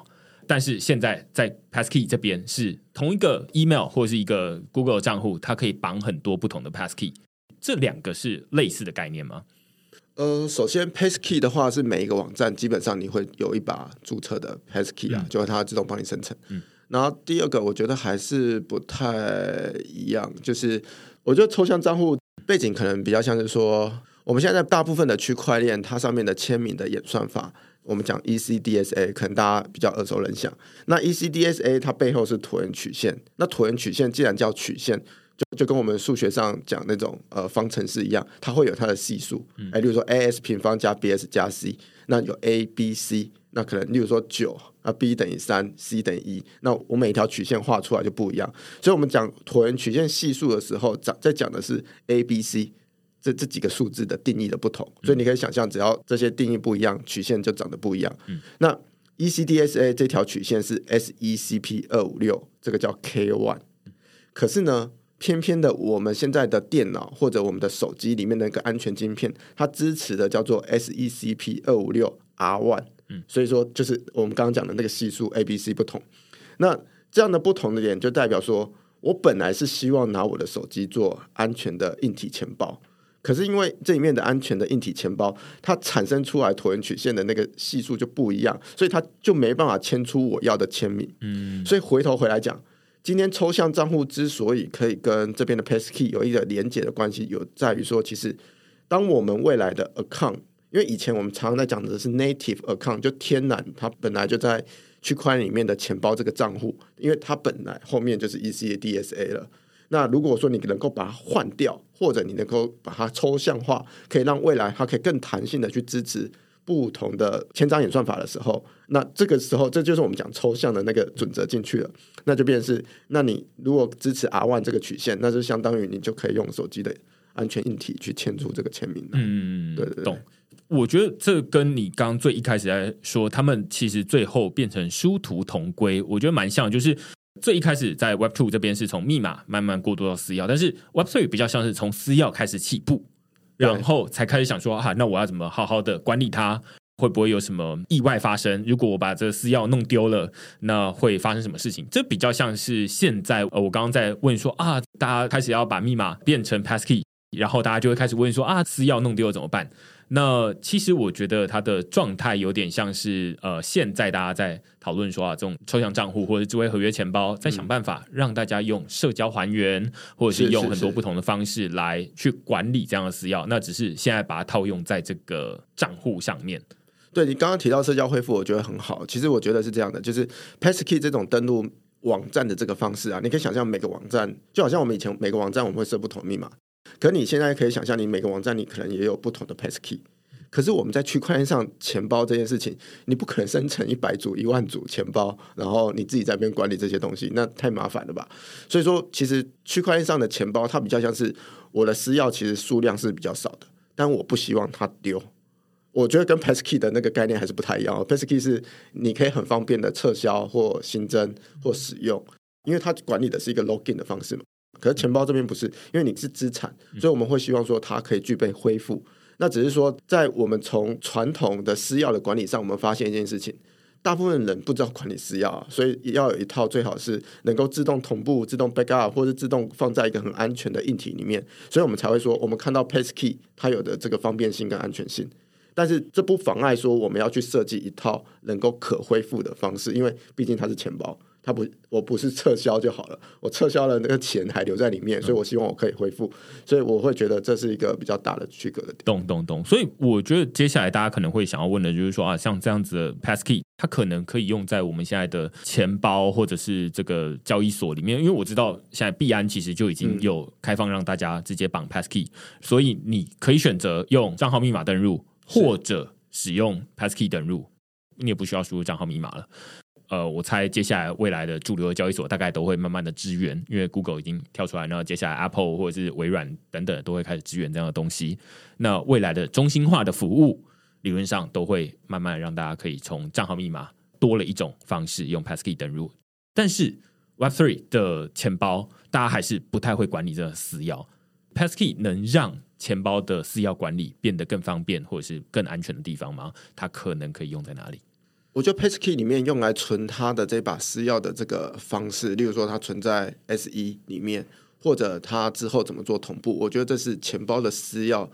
但是现在在 passkey 这边是同一个 email 或是一个 Google 账户，它可以绑很多不同的 passkey， 这两个是类似的概念吗？呃，首先 passkey 的话是每一个网站基本上你会有一把注册的 passkey 啊，嗯、就是它自动帮你生成。嗯，然后第二个我觉得还是不太一样，就是我觉得抽象账户背景可能比较像是说，我们现在大部分的区块链它上面的签名的演算法，我们讲 E C D S A 可能大家比较耳熟能详。那 E C D S A 它背后是椭圆曲线，那椭圆曲线既然叫曲线， 就, 就跟我们数学上讲那种、呃、方程式一样，它会有它的系数、嗯、例如说 A S 平方加 B S 加 C， 那有 A B C， 那可能例如说九、啊、B 等于三 C 等于一，那我每一条曲线画出来就不一样。所以我们讲椭圆曲线系数的时候，在讲的是 A B C这, 这几个数字的定义的不同，所以你可以想象只要这些定义不一样，曲线就长得不一样、嗯、那 E C D S A 这条曲线是 S E C P 二五六， 这个叫 K 一， 可是呢偏偏的我们现在的电脑或者我们的手机里面的一个安全晶片，它支持的叫做 S E C P 二五六 R 一、嗯、所以说就是我们刚刚讲的那个系数 A B C 不同。那这样的不同的点就代表说，我本来是希望拿我的手机做安全的硬体钱包，可是因为这里面的安全的硬体钱包，它产生出来椭圆曲线的那个系数就不一样，所以它就没办法签出我要的签名、嗯、所以回头回来讲，今天抽象账户之所以可以跟这边的 passkey 有一个连结的关系，有在于说，其实当我们未来的 account， 因为以前我们常常在讲的是 native account， 就天然它本来就在区块链里面的钱包这个账户，因为它本来后面就是 E C D S A 了。那如果说你能够把它换掉，或者你能够把它抽象化，可以让未来它可以更弹性的去支持不同的签章演算法的时候，那这个时候这就是我们讲抽象的那个准则进去了，那就变成是，那你如果支持 R 一 这个曲线，那就相当于你就可以用手机的安全硬体去签出这个签名了。嗯，对对对，懂。我觉得这跟你刚刚最一开始来说，他们其实最后变成殊途同归，我觉得蛮像，就是最一开始在 Web 二 这边是从密码慢慢过渡到私钥，但是 Web 三 比较像是从私钥开始起步，然后才开始想说啊，那我要怎么好好的管理它，会不会有什么意外发生，如果我把这个私钥弄丢了，那会发生什么事情。这比较像是现在、呃、我刚刚在问说啊，大家开始要把密码变成 passkey， 然后大家就会开始问说啊，私钥弄丢了怎么办。那其实我觉得它的状态有点像是呃，现在大家在讨论说啊，这种抽象账户或者智慧合约钱包在想办法让大家用社交还原、嗯、或者是用很多不同的方式来去管理这样的私钥，那只是现在把它套用在这个账户上面。对，你刚刚提到社交恢复我觉得很好，其实我觉得是这样的，就是 passkey 这种登录网站的这个方式啊，你可以想象每个网站就好像我们以前每个网站我们会设不同的密码，可你现在可以想象你每个网站你可能也有不同的 passkey， 可是我们在区块链上钱包这件事情，你不可能生成一百组一万组钱包，然后你自己在那边管理这些东西，那太麻烦了吧。所以说其实区块链上的钱包它比较像是我的私钥，其实数量是比较少的，但我不希望它丢。我觉得跟 passkey 的那个概念还是不太一样、哦、passkey 是你可以很方便的撤销或新增或使用，因为它管理的是一个 login 的方式嘛。可是钱包这边不是，因为你是资产，所以我们会希望说它可以具备恢复。那只是说在我们从传统的私钥的管理上，我们发现一件事情，大部分人不知道管理私钥、啊、所以要有一套最好是能够自动同步、自动 backup 或是自动放在一个很安全的硬体里面，所以我们才会说我们看到 passkey 它有的这个方便性跟安全性，但是这不妨碍说我们要去设计一套能够可恢复的方式，因为毕竟它是钱包，它不，我不是撤销就好了，我撤销了那个钱还留在里面，所以我希望我可以恢复，所以我会觉得这是一个比较大的区隔的点。懂懂懂。所以我觉得接下来大家可能会想要问的就是说啊，像这样子的 passkey 它可能可以用在我们现在的钱包或者是这个交易所里面，因为我知道现在币安其实就已经有开放让大家直接绑 passkey、嗯、所以你可以选择用账号密码登入或者使用 passkey 登入，你也不需要输入账号密码了。呃，我猜接下来未来的主流的交易所大概都会慢慢的支援，因为 Google 已经跳出来，然后接下来 Apple 或者是微软等等都会开始支援这样的东西。那未来的中心化的服务理论上都会慢慢让大家可以从账号密码多了一种方式用 passkey 登入，但是 Web 三 的钱包大家还是不太会管理这个私钥， passkey 能让钱包的私钥管理变得更方便或者是更安全的地方吗？它可能可以用在哪里？我觉得 Pass Key 里面用来存它的这把私钥的这个方式，例如说它存在 S E 里面，或者它之后怎么做同步，我觉得这是钱包的私钥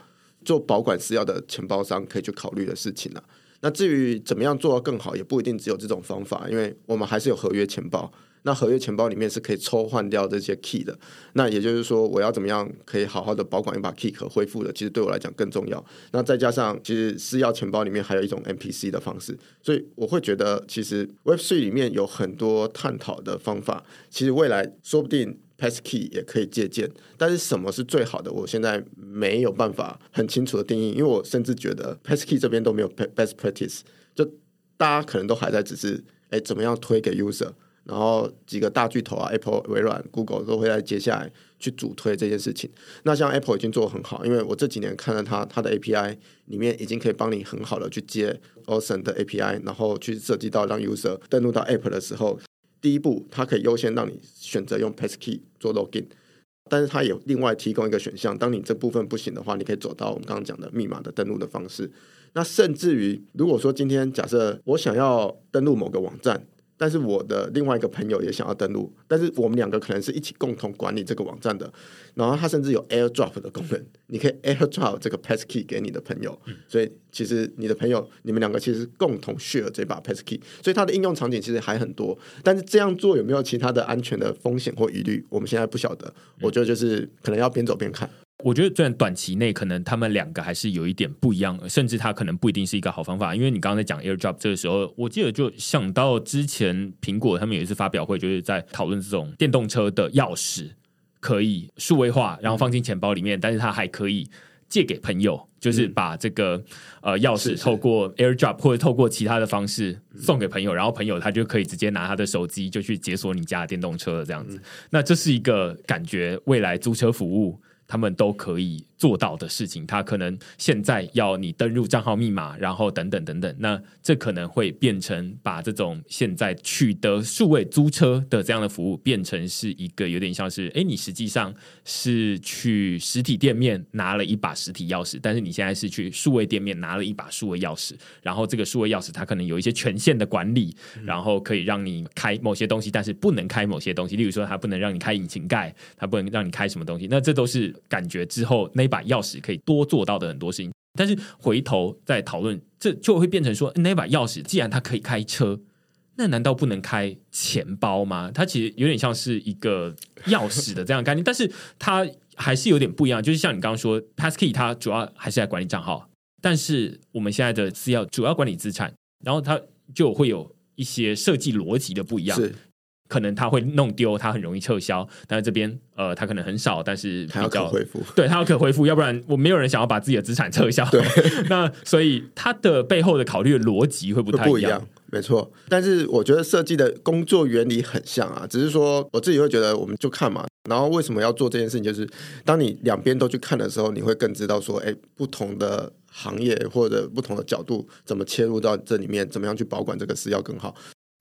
做保管私钥的钱包商可以去考虑的事情、啊、那至于怎么样做到更好，也不一定只有这种方法，因为我们还是有合约钱包，那合约钱包里面是可以抽换掉这些 key 的，那也就是说我要怎么样可以好好的保管一把 key 可恢复的，其实对我来讲更重要。那再加上其实私钥钱包里面还有一种 M P C 的方式，所以我会觉得其实 Web 三 里面有很多探讨的方法，其实未来说不定 Pass Key 也可以借鉴，但是什么是最好的我现在没有办法很清楚的定义，因为我甚至觉得 Pass Key 这边都没有 best practice， 就大家可能都还在只是诶怎么样推给 user，然后几个大巨头啊 Apple、微软、Google 都会在接下来去主推这件事情。那像 Apple 已经做得很好，因为我这几年看了它它的 A P I 里面已经可以帮你很好的去接 Auth 的 A P I， 然后去设计到让 user 登录到 App 的时候，第一步它可以优先让你选择用 Passkey 做 login， 但是它也另外提供一个选项，当你这部分不行的话，你可以走到我们刚刚讲的密码的登录的方式。那甚至于如果说今天假设我想要登录某个网站，但是我的另外一个朋友也想要登录，但是我们两个可能是一起共同管理这个网站的，然后它甚至有 AirDrop 的功能，你可以 AirDrop 这个 Passkey 给你的朋友，所以其实你的朋友你们两个其实共同 share 这把 Passkey， 所以它的应用场景其实还很多，但是这样做有没有其他的安全的风险或疑虑，我们现在不晓得，我觉得就是可能要边走边看。我觉得虽然短期内可能他们两个还是有一点不一样，甚至它可能不一定是一个好方法，因为你刚刚在讲 AirDrop 这个时候，我记得就想到之前苹果他们有一次发表会，就是在讨论这种电动车的钥匙可以数位化，然后放进钱包里面，但是它还可以借给朋友，就是把这个、嗯呃、钥匙透过 AirDrop 或者透过其他的方式送给朋友，然后朋友他就可以直接拿他的手机就去解锁你家的电动车这样子、嗯、那这是一个感觉未来租车服务他们都可以做到的事情，他可能现在要你登入账号密码，然后等等等等，那这可能会变成把这种现在取得数位租车的这样的服务变成是一个有点像是诶，你实际上是去实体店面拿了一把实体钥匙，但是你现在是去数位店面拿了一把数位钥匙，然后这个数位钥匙它可能有一些权限的管理，然后可以让你开某些东西但是不能开某些东西，例如说它不能让你开引擎盖，它不能让你开什么东西，那这都是感觉之后那把钥匙可以多做到的很多事情。但是回头再讨论，这就会变成说那把钥匙既然它可以开车，那难道不能开钱包吗？它其实有点像是一个钥匙的这样的概念但是它还是有点不一样，就是像你刚刚说 Passkey 它主要还是来管理账号，但是我们现在的私钥主要管理资产，然后它就会有一些设计逻辑的不一样，是可能他会弄丢，他很容易撤销，但是这边呃，他可能很少，但是比较他要可恢复，对，他要可恢复要不然我没有人想要把自己的资产撤销对那所以他的背后的考虑的逻辑会不太一样，没错，但是我觉得设计的工作原理很像啊，只是说我自己会觉得我们就看嘛，然后为什么要做这件事情，就是当你两边都去看的时候，你会更知道说哎，不同的行业或者不同的角度怎么切入到这里面，怎么样去保管这个私钥更好，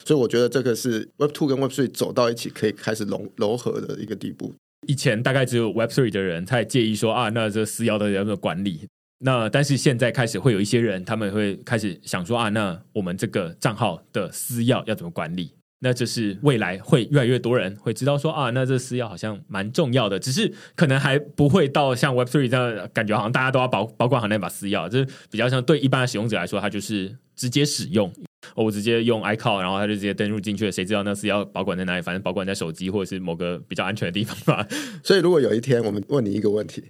所以我觉得这个是 Web 二 跟 Web 三 走到一起可以开始融合的一个地步。以前大概只有 Web 三 的人才介意说啊，那这私钥的人的管理，那但是现在开始会有一些人他们会开始想说啊，那我们这个账号的私钥要怎么管理，那就是未来会越来越多人会知道说啊，那这私钥好像蛮重要的，只是可能还不会到像 Web 三 这样感觉好像大家都要 保, 保管好那把私钥，这比较像对一般的使用者来说它就是直接使用，哦、我直接用 iCloud 然后他就直接登入进去了，谁知道那是要保管在哪里，反正保管在手机或者是某个比较安全的地方吧。所以如果有一天我们问你一个问题，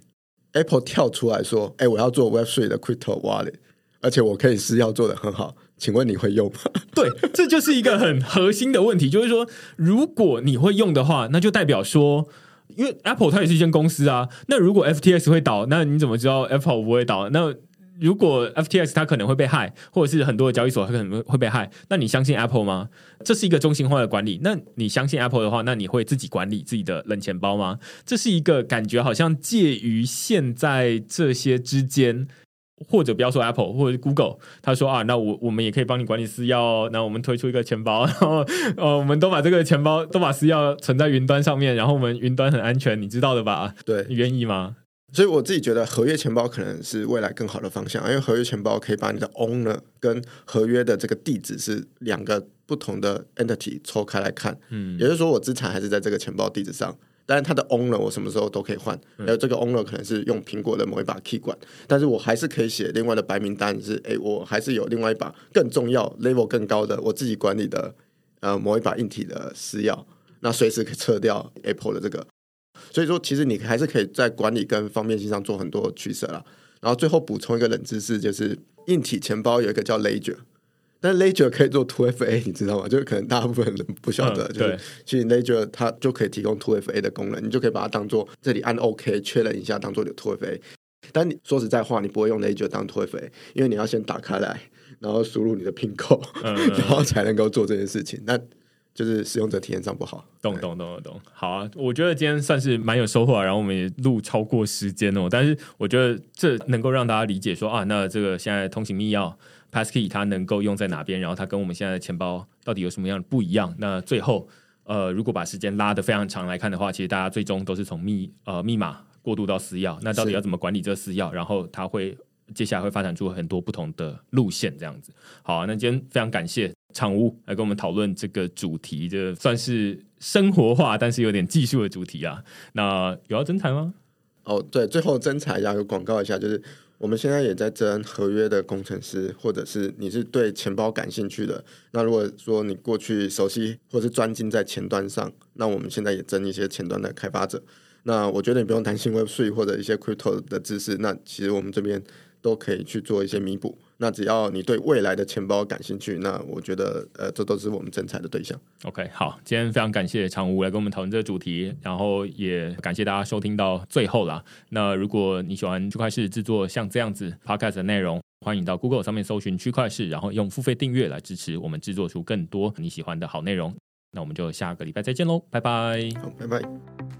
Apple 跳出来说哎，我要做 Web 三 的 Crypto Wallet， 而且我可以私钥做得很好，请问你会用吗？对，这就是一个很核心的问题就是说如果你会用的话，那就代表说因为 Apple 它也是一间公司啊，那如果 F T X 会倒，那你怎么知道 Apple 不会倒？那如果 F T X 它可能会被害，或者是很多的交易所它可能会被害，那你相信 Apple 吗？这是一个中心化的管理，那你相信 Apple 的话，那你会自己管理自己的冷钱包吗？这是一个感觉好像介于现在这些之间，或者不要说 Apple 或者 Google 他说啊，那 我, 我们也可以帮你管理私钥，那我们推出一个钱包，然后、呃、我们都把这个钱包都把私钥存在云端上面，然后我们云端很安全，你知道的吧？对，你愿意吗？所以我自己觉得合约钱包可能是未来更好的方向，因为合约钱包可以把你的 owner 跟合约的这个地址是两个不同的 entity 抽开来看、嗯、也就是说我资产还是在这个钱包地址上，但是它的 owner 我什么时候都可以换，还有这个 owner 可能是用苹果的某一把 key 管，但是我还是可以写另外的白名单是、欸、我还是有另外一把更重要 level 更高的我自己管理的、呃、某一把硬体的私钥，那随时可以撤掉 Apple 的这个，所以说其实你还是可以在管理跟方便性上做很多取舍啦。然后最后补充一个冷知识，就是硬体钱包有一个叫 Ledger， 但 Ledger 可以做 二 F A， 你知道吗？就是可能大部分人不晓得、嗯、就是其实 Ledger 它就可以提供 二 F A 的功能，你就可以把它当做这里按 OK 确认一下当做你的 二 F A， 但你说实在话你不会用 Ledger 当 二 F A， 因为你要先打开来然后输入你的 P I N code、嗯、然后才能够做这件事情，那就是使用者体验上不好。懂懂懂懂，好啊！我觉得今天算是蛮有收获、啊，然后我们也录超过时间哦，但是我觉得这能够让大家理解说啊，那这个现在通行密钥 Pass Key 它能够用在哪边，然后它跟我们现在的钱包到底有什么样的不一样？那最后呃，如果把时间拉得非常长来看的话，其实大家最终都是从密呃密码过渡到私钥，那到底要怎么管理这私钥？然后它会接下来会发展出很多不同的路线，这样子。好啊，那今天非常感谢场屋来跟我们讨论这个主题，这算是生活化但是有点技术的主题啊。那有要征才吗？哦，对，最后征才一下，广告一下，就是我们现在也在征合约的工程师，或者是你是对钱包感兴趣的，那如果说你过去熟悉或是专精在前端上，那我们现在也征一些前端的开发者。那我觉得你不用担心 Web 三 或者一些 Crypto 的知识，那其实我们这边都可以去做一些弥补。那只要你对未来的钱包感兴趣，那我觉得、呃、这都是我们征才的对象。 OK， 好，今天非常感谢常吾来跟我们讨论这个主题，然后也感谢大家收听到最后啦。那如果你喜欢区块市制作像这样子 Podcast 的内容，欢迎到 Google 上面搜寻区块市，然后用付费订阅来支持我们制作出更多你喜欢的好内容。那我们就下个礼拜再见咯，拜拜。好，拜拜。